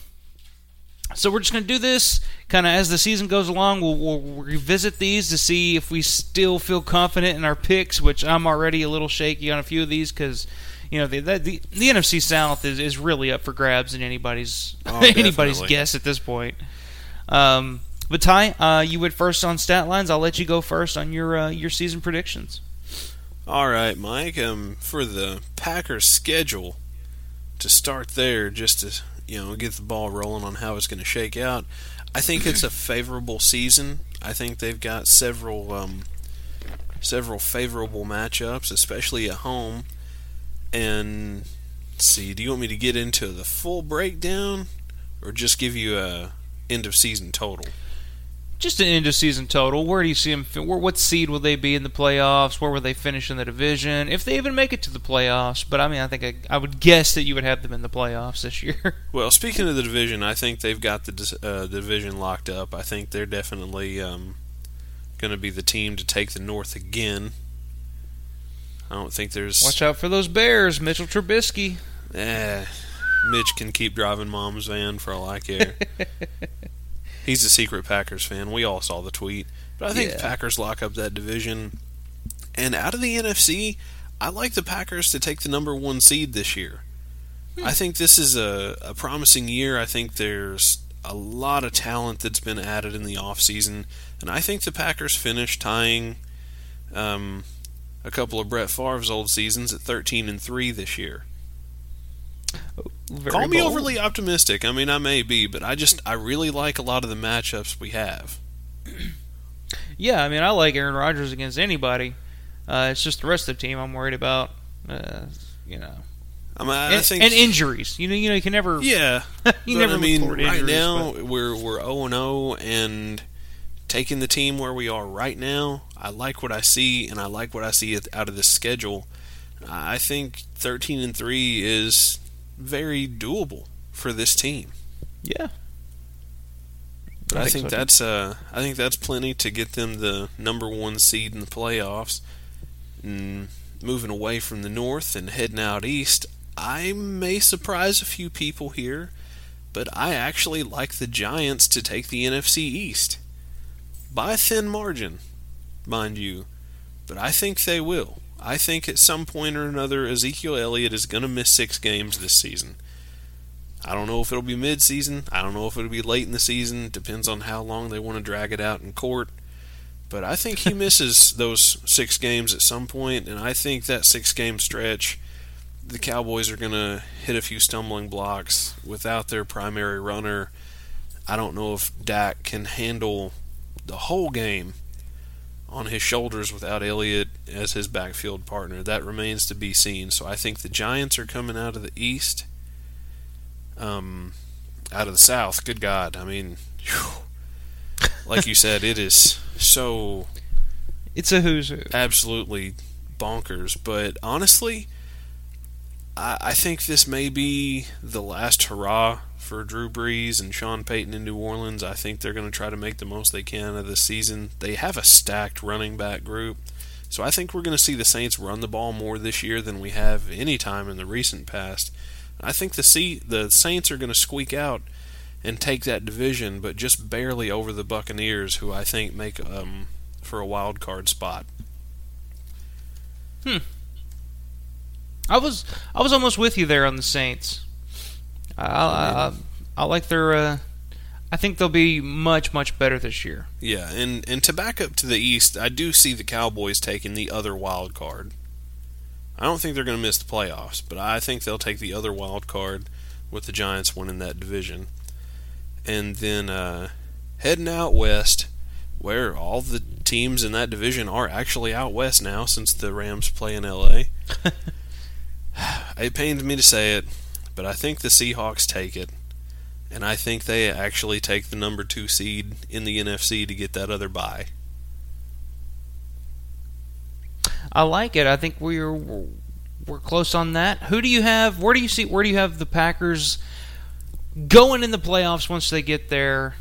we're just going to do this kind of as the season goes along. We'll revisit these to see if we still feel confident in our picks, which I'm already a little shaky on a few of these because the NFC South is really up for grabs in anybody's guess at this point. But Ty, you went first on stat lines. I'll let you go first on your season predictions. All right, Mike, for the Packers' schedule, to start there just to, get the ball rolling on how it's going to shake out, I think it's a favorable season. I think they've got several favorable matchups, especially at home. And let's see, do you want me to get into the full breakdown or just give you a end-of-season total? Just an end-of-season total. Where do you see them? What seed will they be in the playoffs? Where will they finish in the division? If they even make it to the playoffs. But, I think I would guess that you would have them in the playoffs this year. Well, speaking of the division, I think they've got the division locked up. I think they're definitely going to be the team to take the North again. I don't think there's... Watch out for those Bears, Mitchell Trubisky. Mitch can keep driving Mom's van for all I care. He's a secret Packers fan. We all saw the tweet. But I think the Packers lock up that division. And out of the NFC, I like the Packers to take the #1 seed this year. I think this is a promising year. I think there's a lot of talent that's been added in the offseason. And I think the Packers finish tying a couple of Brett Favre's old seasons at 13-3 this year. Call me overly optimistic. I may be, but I really like a lot of the matchups we have. Yeah, I like Aaron Rodgers against anybody. It's just the rest of the team I'm worried about. I think injuries. You can never. Yeah, you never. Look forward to injuries, right now we're 0-0 and taking the team where we are right now. I like what I see, and I like what I see out of this schedule. I think 13-3 is very doable for this team. Yeah, but I think that's plenty to get them the #1 seed in the playoffs. And moving away from the North and heading out east, I may surprise a few people here, but I actually like the Giants to take the NFC East by a thin margin, mind you. But I think they will. I think at some point or another, Ezekiel Elliott is going to miss 6 games this season. I don't know if it'll be mid-season. I don't know if it'll be late in the season. Depends on how long they want to drag it out in court. But I think he misses those 6 games at some point, and I think that 6-game stretch, the Cowboys are going to hit a few stumbling blocks without their primary runner. I don't know if Dak can handle the whole game on his shoulders without Elliott as his backfield partner. That remains to be seen. So I think the Giants are coming out of the East. Out of the South. Good God. Whew. Like you said, it is so... It's a who's who. Absolutely bonkers. But honestly, I think this may be the last hurrah for Drew Brees and Sean Payton in New Orleans. I think they're going to try to make the most they can of this season. They have a stacked running back group, so I think we're going to see the Saints run the ball more this year than we have any time in the recent past. I think the Saints are going to squeak out and take that division, but just barely over the Buccaneers, who I think make for a wild card spot. I was almost with you there on the Saints. I like their. I think they'll be much better this year. Yeah, and to back up to the East, I do see the Cowboys taking the other wild card. I don't think they're going to miss the playoffs, but I think they'll take the other wild card with the Giants winning that division. And then heading out west, where all the teams in that division are actually out west now since the Rams play in L.A. It pains me to say it, but I think the Seahawks take it, and I think they actually take the #2 seed in the NFC to get that other bye. I like it. I think we're close on that. Who do you have? Where do you have the Packers going in the playoffs once they get there?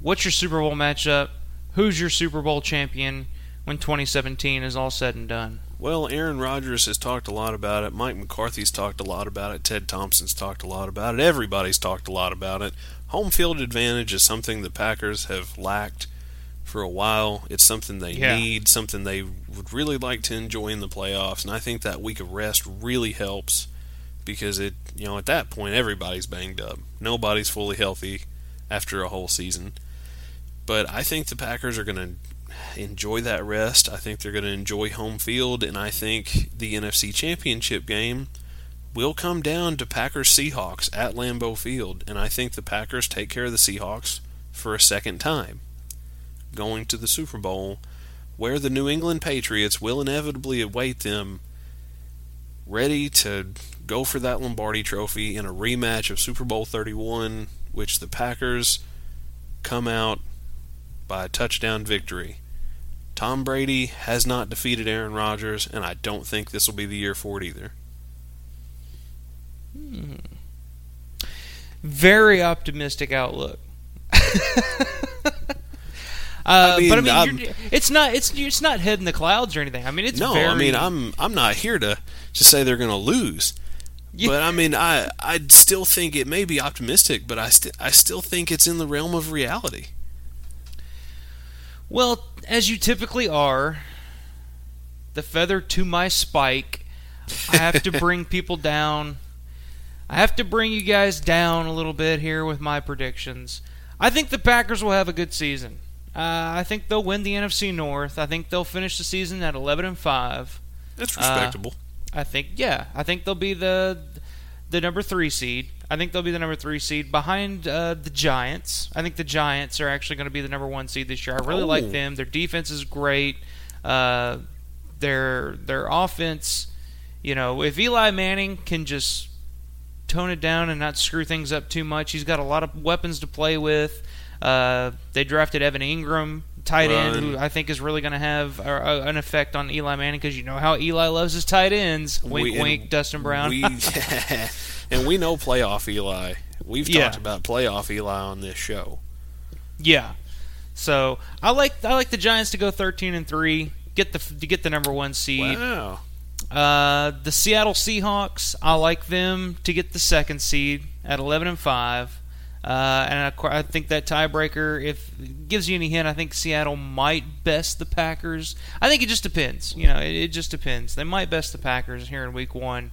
What's your Super Bowl matchup? Who's your Super Bowl champion when 2017 is all said and done? Well, Aaron Rodgers has talked a lot about it. Mike McCarthy's talked a lot about it. Ted Thompson's talked a lot about it. Everybody's talked a lot about it. Home field advantage is something the Packers have lacked for a while. It's something they need, something they would really like to enjoy in the playoffs, and I think that week of rest really helps because it, at that point everybody's banged up. Nobody's fully healthy after a whole season. But I think the Packers are going to enjoy that rest. I think they're going to enjoy home field, and I think the NFC Championship game will come down to Packers-Seahawks at Lambeau Field, and I think the Packers take care of the Seahawks for a second time, going to the Super Bowl, where the New England Patriots will inevitably await them, ready to go for that Lombardi trophy in a rematch of Super Bowl 31, which the Packers come out by a touchdown victory. Tom Brady has not defeated Aaron Rodgers, and I don't think this will be the year for it either. Very optimistic outlook. It's not head in the clouds or anything. I'm not here to say they're going to lose. Yeah. But I still think it may be optimistic, but I still think it's in the realm of reality. Well, as you typically are, the feather to my spike, I have to bring people down. I have to bring you guys down a little bit here with my predictions. I think the Packers will have a good season. I think they'll win the NFC North. I think they'll finish the season at 11-5. That's respectable. I think they'll be the number 3 seed. I think they'll be the number 3 seed behind the Giants. I think the Giants are actually going to be the number 1 seed this year. I really like them. Their defense is great. Their offense, if Eli Manning can just tone it down and not screw things up too much, he's got a lot of weapons to play with. They drafted Evan Ingram, tight end, who I think is really going to have an effect on Eli Manning, because you know how Eli loves his tight ends. Wink, wink, Dustin Brown. And we know playoff Eli. We've talked about playoff Eli on this show. Yeah. So I like the Giants to go 13-3, get the number 1 seed. Wow. The Seattle Seahawks, I like them to get the 2nd seed at 11-5. And I think that tiebreaker, if it gives you any hint, I think Seattle might best the Packers. I think it just depends. It just depends. They might best the Packers here in Week 1,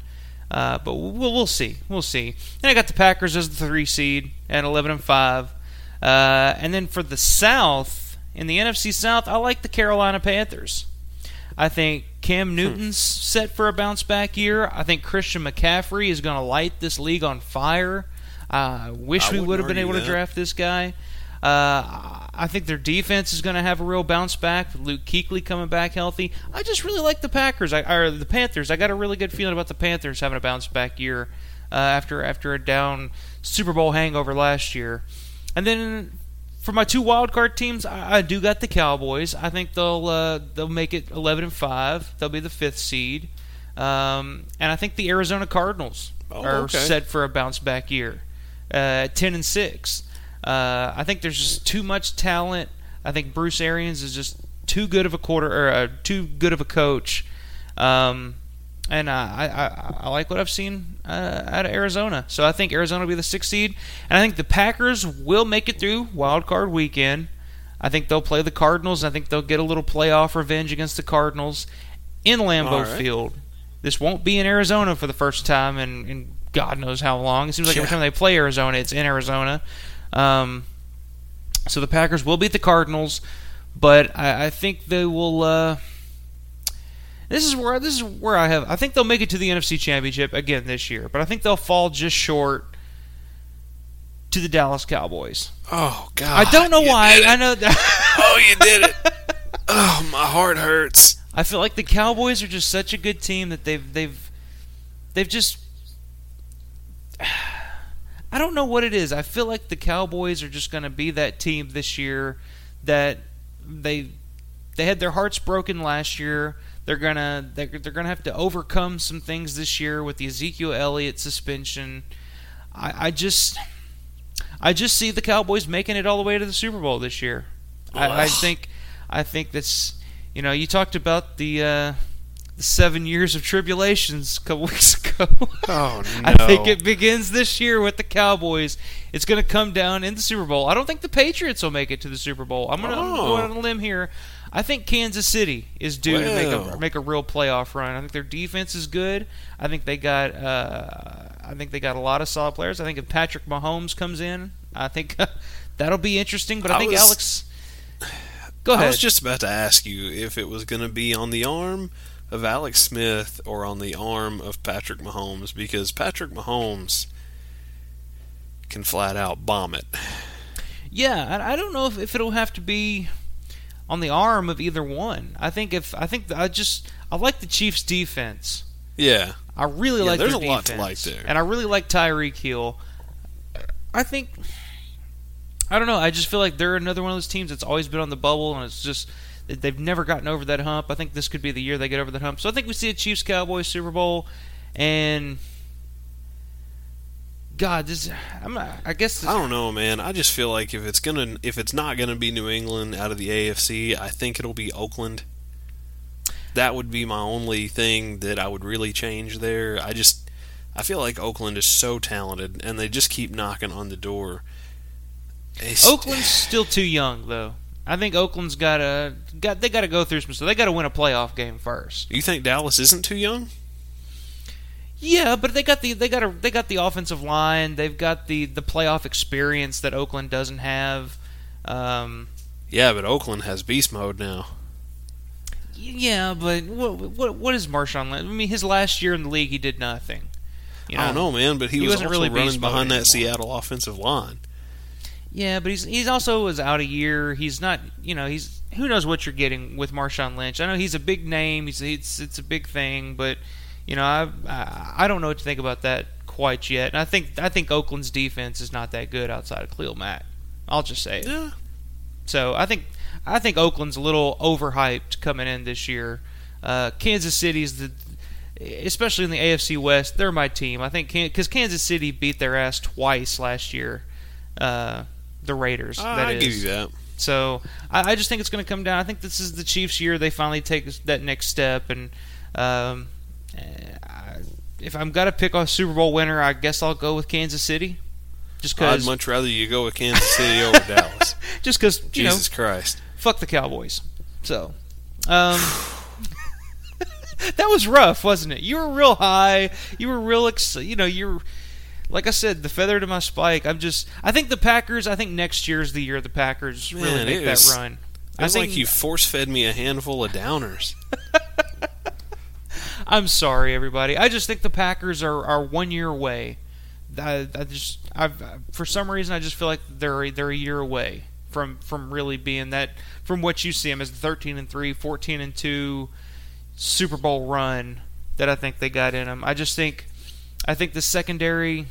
but we'll see. We'll see. And I got the Packers as the 3 seed at 11-5. And then for the South, in the NFC South, I like the Carolina Panthers. I think Cam Newton's set for a bounce back year. I think Christian McCaffrey is going to light this league on fire. I wish we would have been able to draft this guy. I think their defense is going to have a real bounce back with Luke Kuechly coming back healthy. I just really like the Packers, or the Panthers. I got a really good feeling about the Panthers having a bounce back year after a down Super Bowl hangover last year. And then for my 2 wild card teams, I do got the Cowboys. I think they'll make it 11-5. They'll be the 5th seed, and I think the Arizona Cardinals are set for a bounce back year. 10-6. I think there's just too much talent. I think Bruce Arians is just too good of a coach. And I like what I've seen out of Arizona. So I think Arizona will be the 6th seed, and I think the Packers will make it through Wild Card Weekend. I think they'll play the Cardinals. I think they'll get a little playoff revenge against the Cardinals in Lambeau Field. This won't be in Arizona for the first time in God knows how long. It seems like every time they play Arizona, it's in Arizona. So the Packers will beat the Cardinals, but I think they will. This is where I have. I think they'll make it to the NFC Championship again this year, but I think they'll fall just short to the Dallas Cowboys. Oh God! I don't know why. I know that. Oh, you did it! Oh, my heart hurts. I feel like the Cowboys are just such a good team that they've just. I don't know what it is. I feel like the Cowboys are just going to be that team this year that they had their hearts broken last year. They're gonna have to overcome some things this year with the Ezekiel Elliott suspension. I just see the Cowboys making it all the way to the Super Bowl this year. I think that's you talked about the 7 years of tribulations a couple weeks ago. Oh, no. I think it begins this year with the Cowboys. It's going to come down in the Super Bowl. I don't think the Patriots will make it to the Super Bowl. I'm going to go on a limb here. I think Kansas City is due to make a real playoff run. I think their defense is good. I think they got a lot of solid players. I think if Patrick Mahomes comes in, I think that'll be interesting. But I think Alex Go ahead. I was just about to ask you if it was going to be on the arm of Alex Smith or on the arm of Patrick Mahomes, because Patrick Mahomes can flat out bomb it. Yeah, I don't know if it'll have to be on the arm of either one. I like the Chiefs' defense. Yeah, I really like their defense. There's a lot to like there, and I really like Tyreek Hill. I don't know. I just feel like they're another one of those teams that's always been on the bubble, and it's just they've never gotten over that hump. I think this could be the year they get over that hump. So I think we see a Chiefs-Cowboys Super Bowl, and God, I don't know, man. I just feel like if it's not gonna be New England out of the AFC, I think it'll be Oakland. That would be my only thing that I would really change there. I feel like Oakland is so talented, and they just keep knocking on the door. Oakland's still too young, though. I think Oakland's got to go through some stuff. They got to win a playoff game first. You think Dallas isn't too young? Yeah, but they got the offensive line. They've got the playoff experience that Oakland doesn't have. Yeah, but Oakland has beast mode now. Yeah, but what is Marshawn Lynch? I mean, his last year in the league, he did nothing. You know? I don't know, man, but he wasn't also really running behind that Seattle offensive line. Yeah, but he's also was out a year. He's not, who knows what you're getting with Marshawn Lynch. I know he's a big name. It's a big thing, but I don't know what to think about that quite yet. And I think Oakland's defense is not that good outside of Khalil Mack. I'll just say it. Yeah. So I think Oakland's a little overhyped coming in this year. Kansas City's especially in the AFC West, they're my team. I think because Kansas City beat their ass twice last year. The Raiders. I give you that. So I just think it's going to come down. I think this is the Chiefs' year. They finally take that next step, and if I'm going to pick a Super Bowl winner, I guess I'll go with Kansas City. Just cause I'd much rather you go with Kansas City over Dallas. Just because Jesus Christ, fuck the Cowboys. So that was rough, wasn't it? You were real high. You were real excited. Like I said, the feather to my spike. I think the Packers. I think next year is the year the Packers really make that run. I think you force-fed me a handful of downers. I'm sorry, everybody. I just think the Packers are 1 year away. For some reason, I just feel like they're a year away from really being that. From what you see them as the 13-3, 14-2 Super Bowl run that I think they got in them. I think the secondary.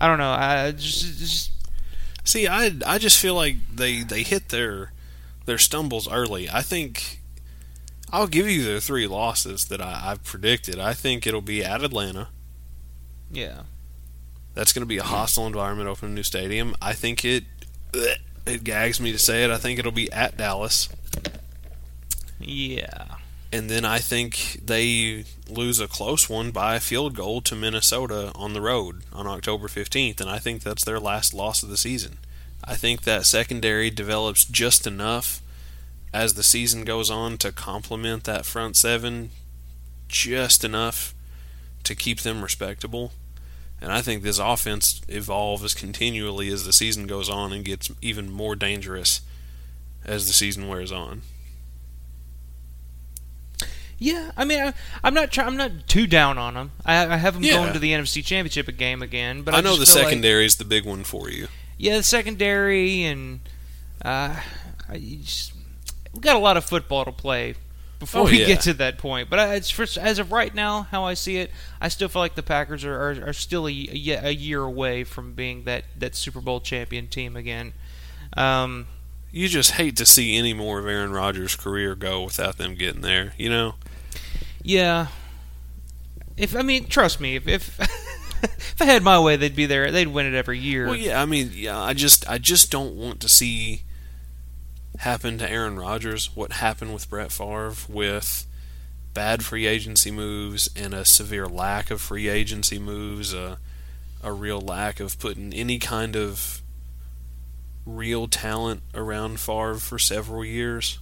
I don't know. I just feel like they hit their stumbles early. I think I'll give you the three losses that I've predicted. I think it'll be at Atlanta. Yeah, that's going to be a hostile environment, open a new stadium. I think it gags me to say it. I think it'll be at Dallas. Yeah. And then I think they lose a close one by a field goal to Minnesota on the road on October 15th, and I think that's their last loss of the season. I think that secondary develops just enough as the season goes on to complement that front seven, just enough to keep them respectable. And I think this offense evolves continually as the season goes on and gets even more dangerous as the season wears on. Yeah, I mean, I'm not too down on them. I have them going to the NFC Championship game again, but I know the secondary is the big one for you. Yeah, the secondary, and we got a lot of football to play before we get to that point. But as of right now, how I see it, I still feel like the Packers are still a year away from being that Super Bowl champion team again. You just hate to see any more of Aaron Rodgers' career go without them getting there, Yeah. Trust me, if if I had my way, they'd be there. They'd win it every year. Well, I just don't want to see happen to Aaron Rodgers what happened with Brett Favre, with bad free agency moves and a severe lack of free agency moves, a real lack of putting any kind of real talent around Favre for several years,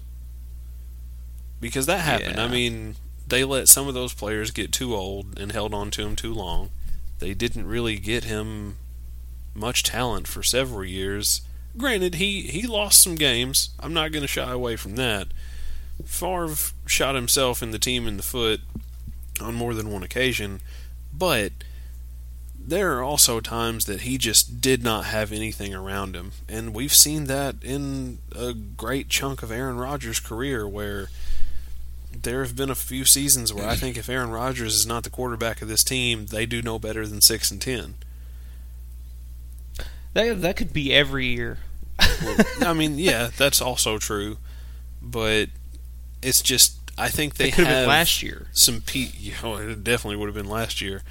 because that happened. Yeah. They let some of those players get too old and held on to him too long. They didn't really get him much talent for several years, granted, he lost some games. I'm not going to shy away from that. Favre shot himself and the team in the foot on more than one occasion, but there are also times that he just did not have anything around him, and we've seen that in a great chunk of Aaron Rodgers' career, where there have been a few seasons where I think if Aaron Rodgers is not the quarterback of this team, they do no better than 6-10. That could be every year. Well, I mean, yeah, that's also true, but it's just, I think they have been last year. It definitely would have been last year.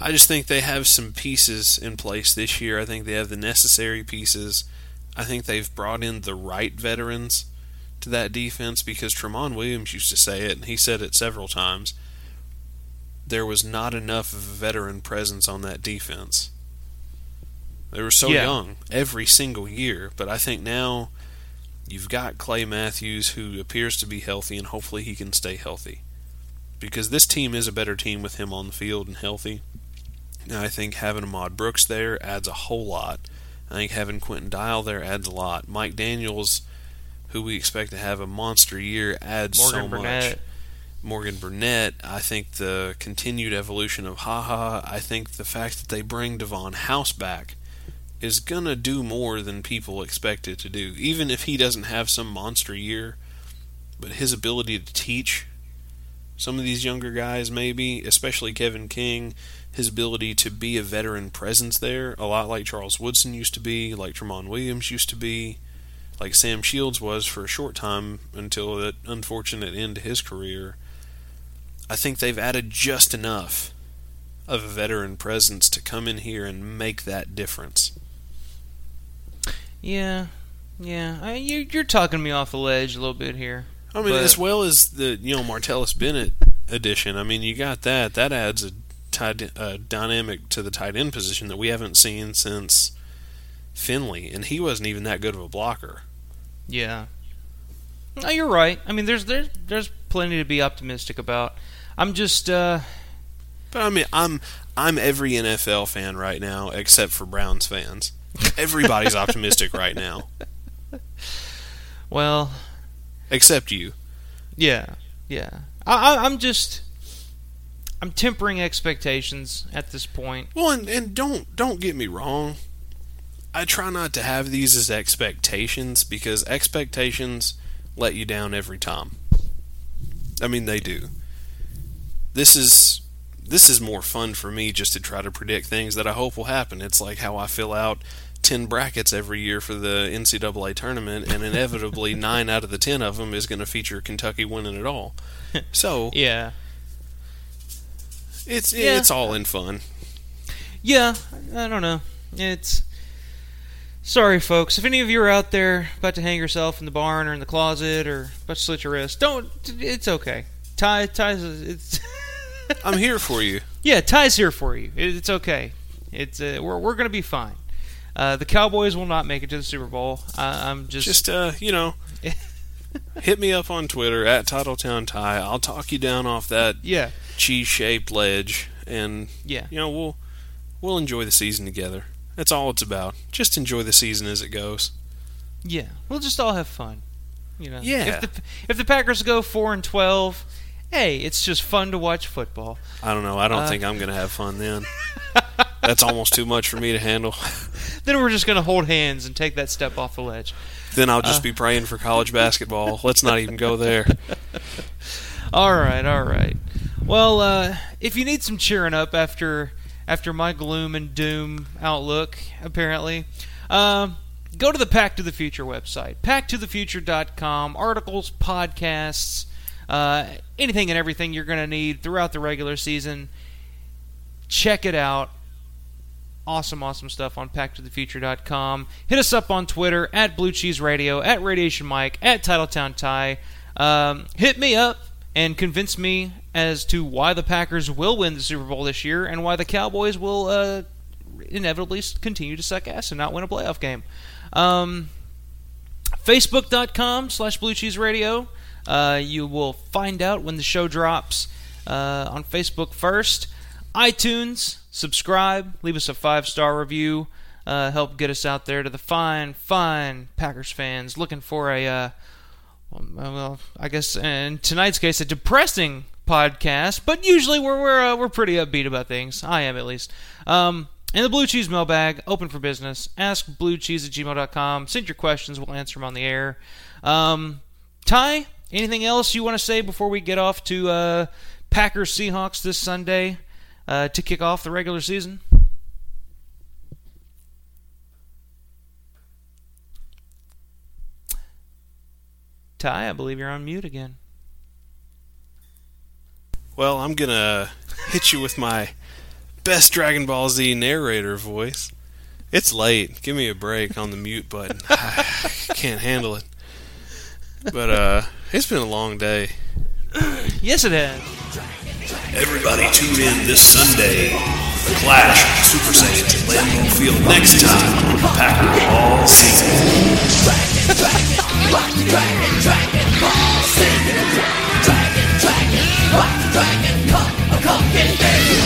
I just think they have some pieces in place this year. I think they have the necessary pieces. I think they've brought in the right veterans to that defense, because Tramon Williams used to say it, and he said it several times, there was not enough veteran presence on that defense. They were so young every single year, but I think now you've got Clay Matthews, who appears to be healthy, and hopefully he can stay healthy, because this team is a better team with him on the field and healthy. And I think having Ahmad Brooks there adds a whole lot. I think having Quinton Dial there adds a lot. Mike Daniels, who we expect to have a monster year, adds so much. Morgan Burnett, I think the continued evolution of HaHa, I think the fact that they bring Devon House back is going to do more than people expect it to do. Even if he doesn't have some monster year, but his ability to teach some of these younger guys, maybe, especially Kevin King, his ability to be a veteran presence there, a lot like Charles Woodson used to be, like Tramon Williams used to be, like Sam Shields was for a short time until that unfortunate end to his career. I think they've added just enough of a veteran presence to come in here and make that difference. Yeah. You're talking me off the ledge a little bit here. I mean, as well as the Martellus Bennett addition, I mean, you got that. That adds a dynamic to the tight end position that we haven't seen since Finley, and he wasn't even that good of a blocker. Yeah. No, you're right. I mean, there's plenty to be optimistic about. I'm just... But, I mean, I'm every NFL fan right now except for Browns fans. Everybody's optimistic right now. Well... Except you. Yeah. I'm tempering expectations at this point. Well, and don't get me wrong. I try not to have these as expectations, because expectations let you down every time. I mean, they do. This is more fun for me just to try to predict things that I hope will happen. It's like how I fill out 10 brackets every year for the NCAA tournament, and inevitably 9 out of the 10 of them is going to feature Kentucky winning it all. So yeah, it's all in fun. Yeah, I don't know. Sorry, folks. If any of you are out there about to hang yourself in the barn or in the closet or about to slit your wrist, don't. It's okay. Ty's I'm here for you. Yeah, Ty's here for you. It's okay. It's we're going to be fine. The Cowboys will not make it to the Super Bowl. I'm just hit me up on Twitter at TitletownTy. I'll talk you down off that cheese-shaped ledge, and we'll enjoy the season together. That's all it's about. Just enjoy the season as it goes. Yeah, we'll just all have fun. Yeah. If the Packers go 4-12, hey, it's just fun to watch football. I don't know. I don't think I'm going to have fun then. That's almost too much for me to handle. Then we're just going to hold hands and take that step off the ledge. Then I'll just be praying for college basketball. Let's not even go there. All right. Well, if you need some cheering up after my gloom and doom outlook, apparently, go to the Pack to the Future website, packtothefuture.com, articles, podcasts, anything and everything you're going to need throughout the regular season. Check it out. Awesome stuff on packtothefuture.com. Hit us up on Twitter, at Blue Cheese Radio, at Radiation Mike, at TitletownTy. Hit me up and convince me as to why the Packers will win the Super Bowl this year and why the Cowboys will inevitably continue to suck ass and not win a playoff game. Facebook.com/Blue Cheese Radio. You will find out when the show drops on Facebook first. iTunes, subscribe, leave us a 5-star review. help get us out there to the fine Packers fans looking for a, well, I guess in tonight's case, a depressing podcast, but usually we're pretty upbeat about things. I am, at least. And the Blue Cheese mailbag, open for business. Ask bluecheese@gmail.com. Send your questions. We'll answer them on the air. Ty, anything else you want to say before we get off to Packers-Seahawks this Sunday to kick off the regular season? Ty, I believe you're on mute again. Well, I'm going to hit you with my best Dragon Ball Z narrator voice. It's late. Give me a break on the mute button. I can't handle it. But it's been a long day. Yes, it has. Everybody tune in this Sunday. The Clash of Super Saiyans at Lambeau Field next time on the Packers All Season. Dragon Ball Season. Dragon Ball. Dragon Ball.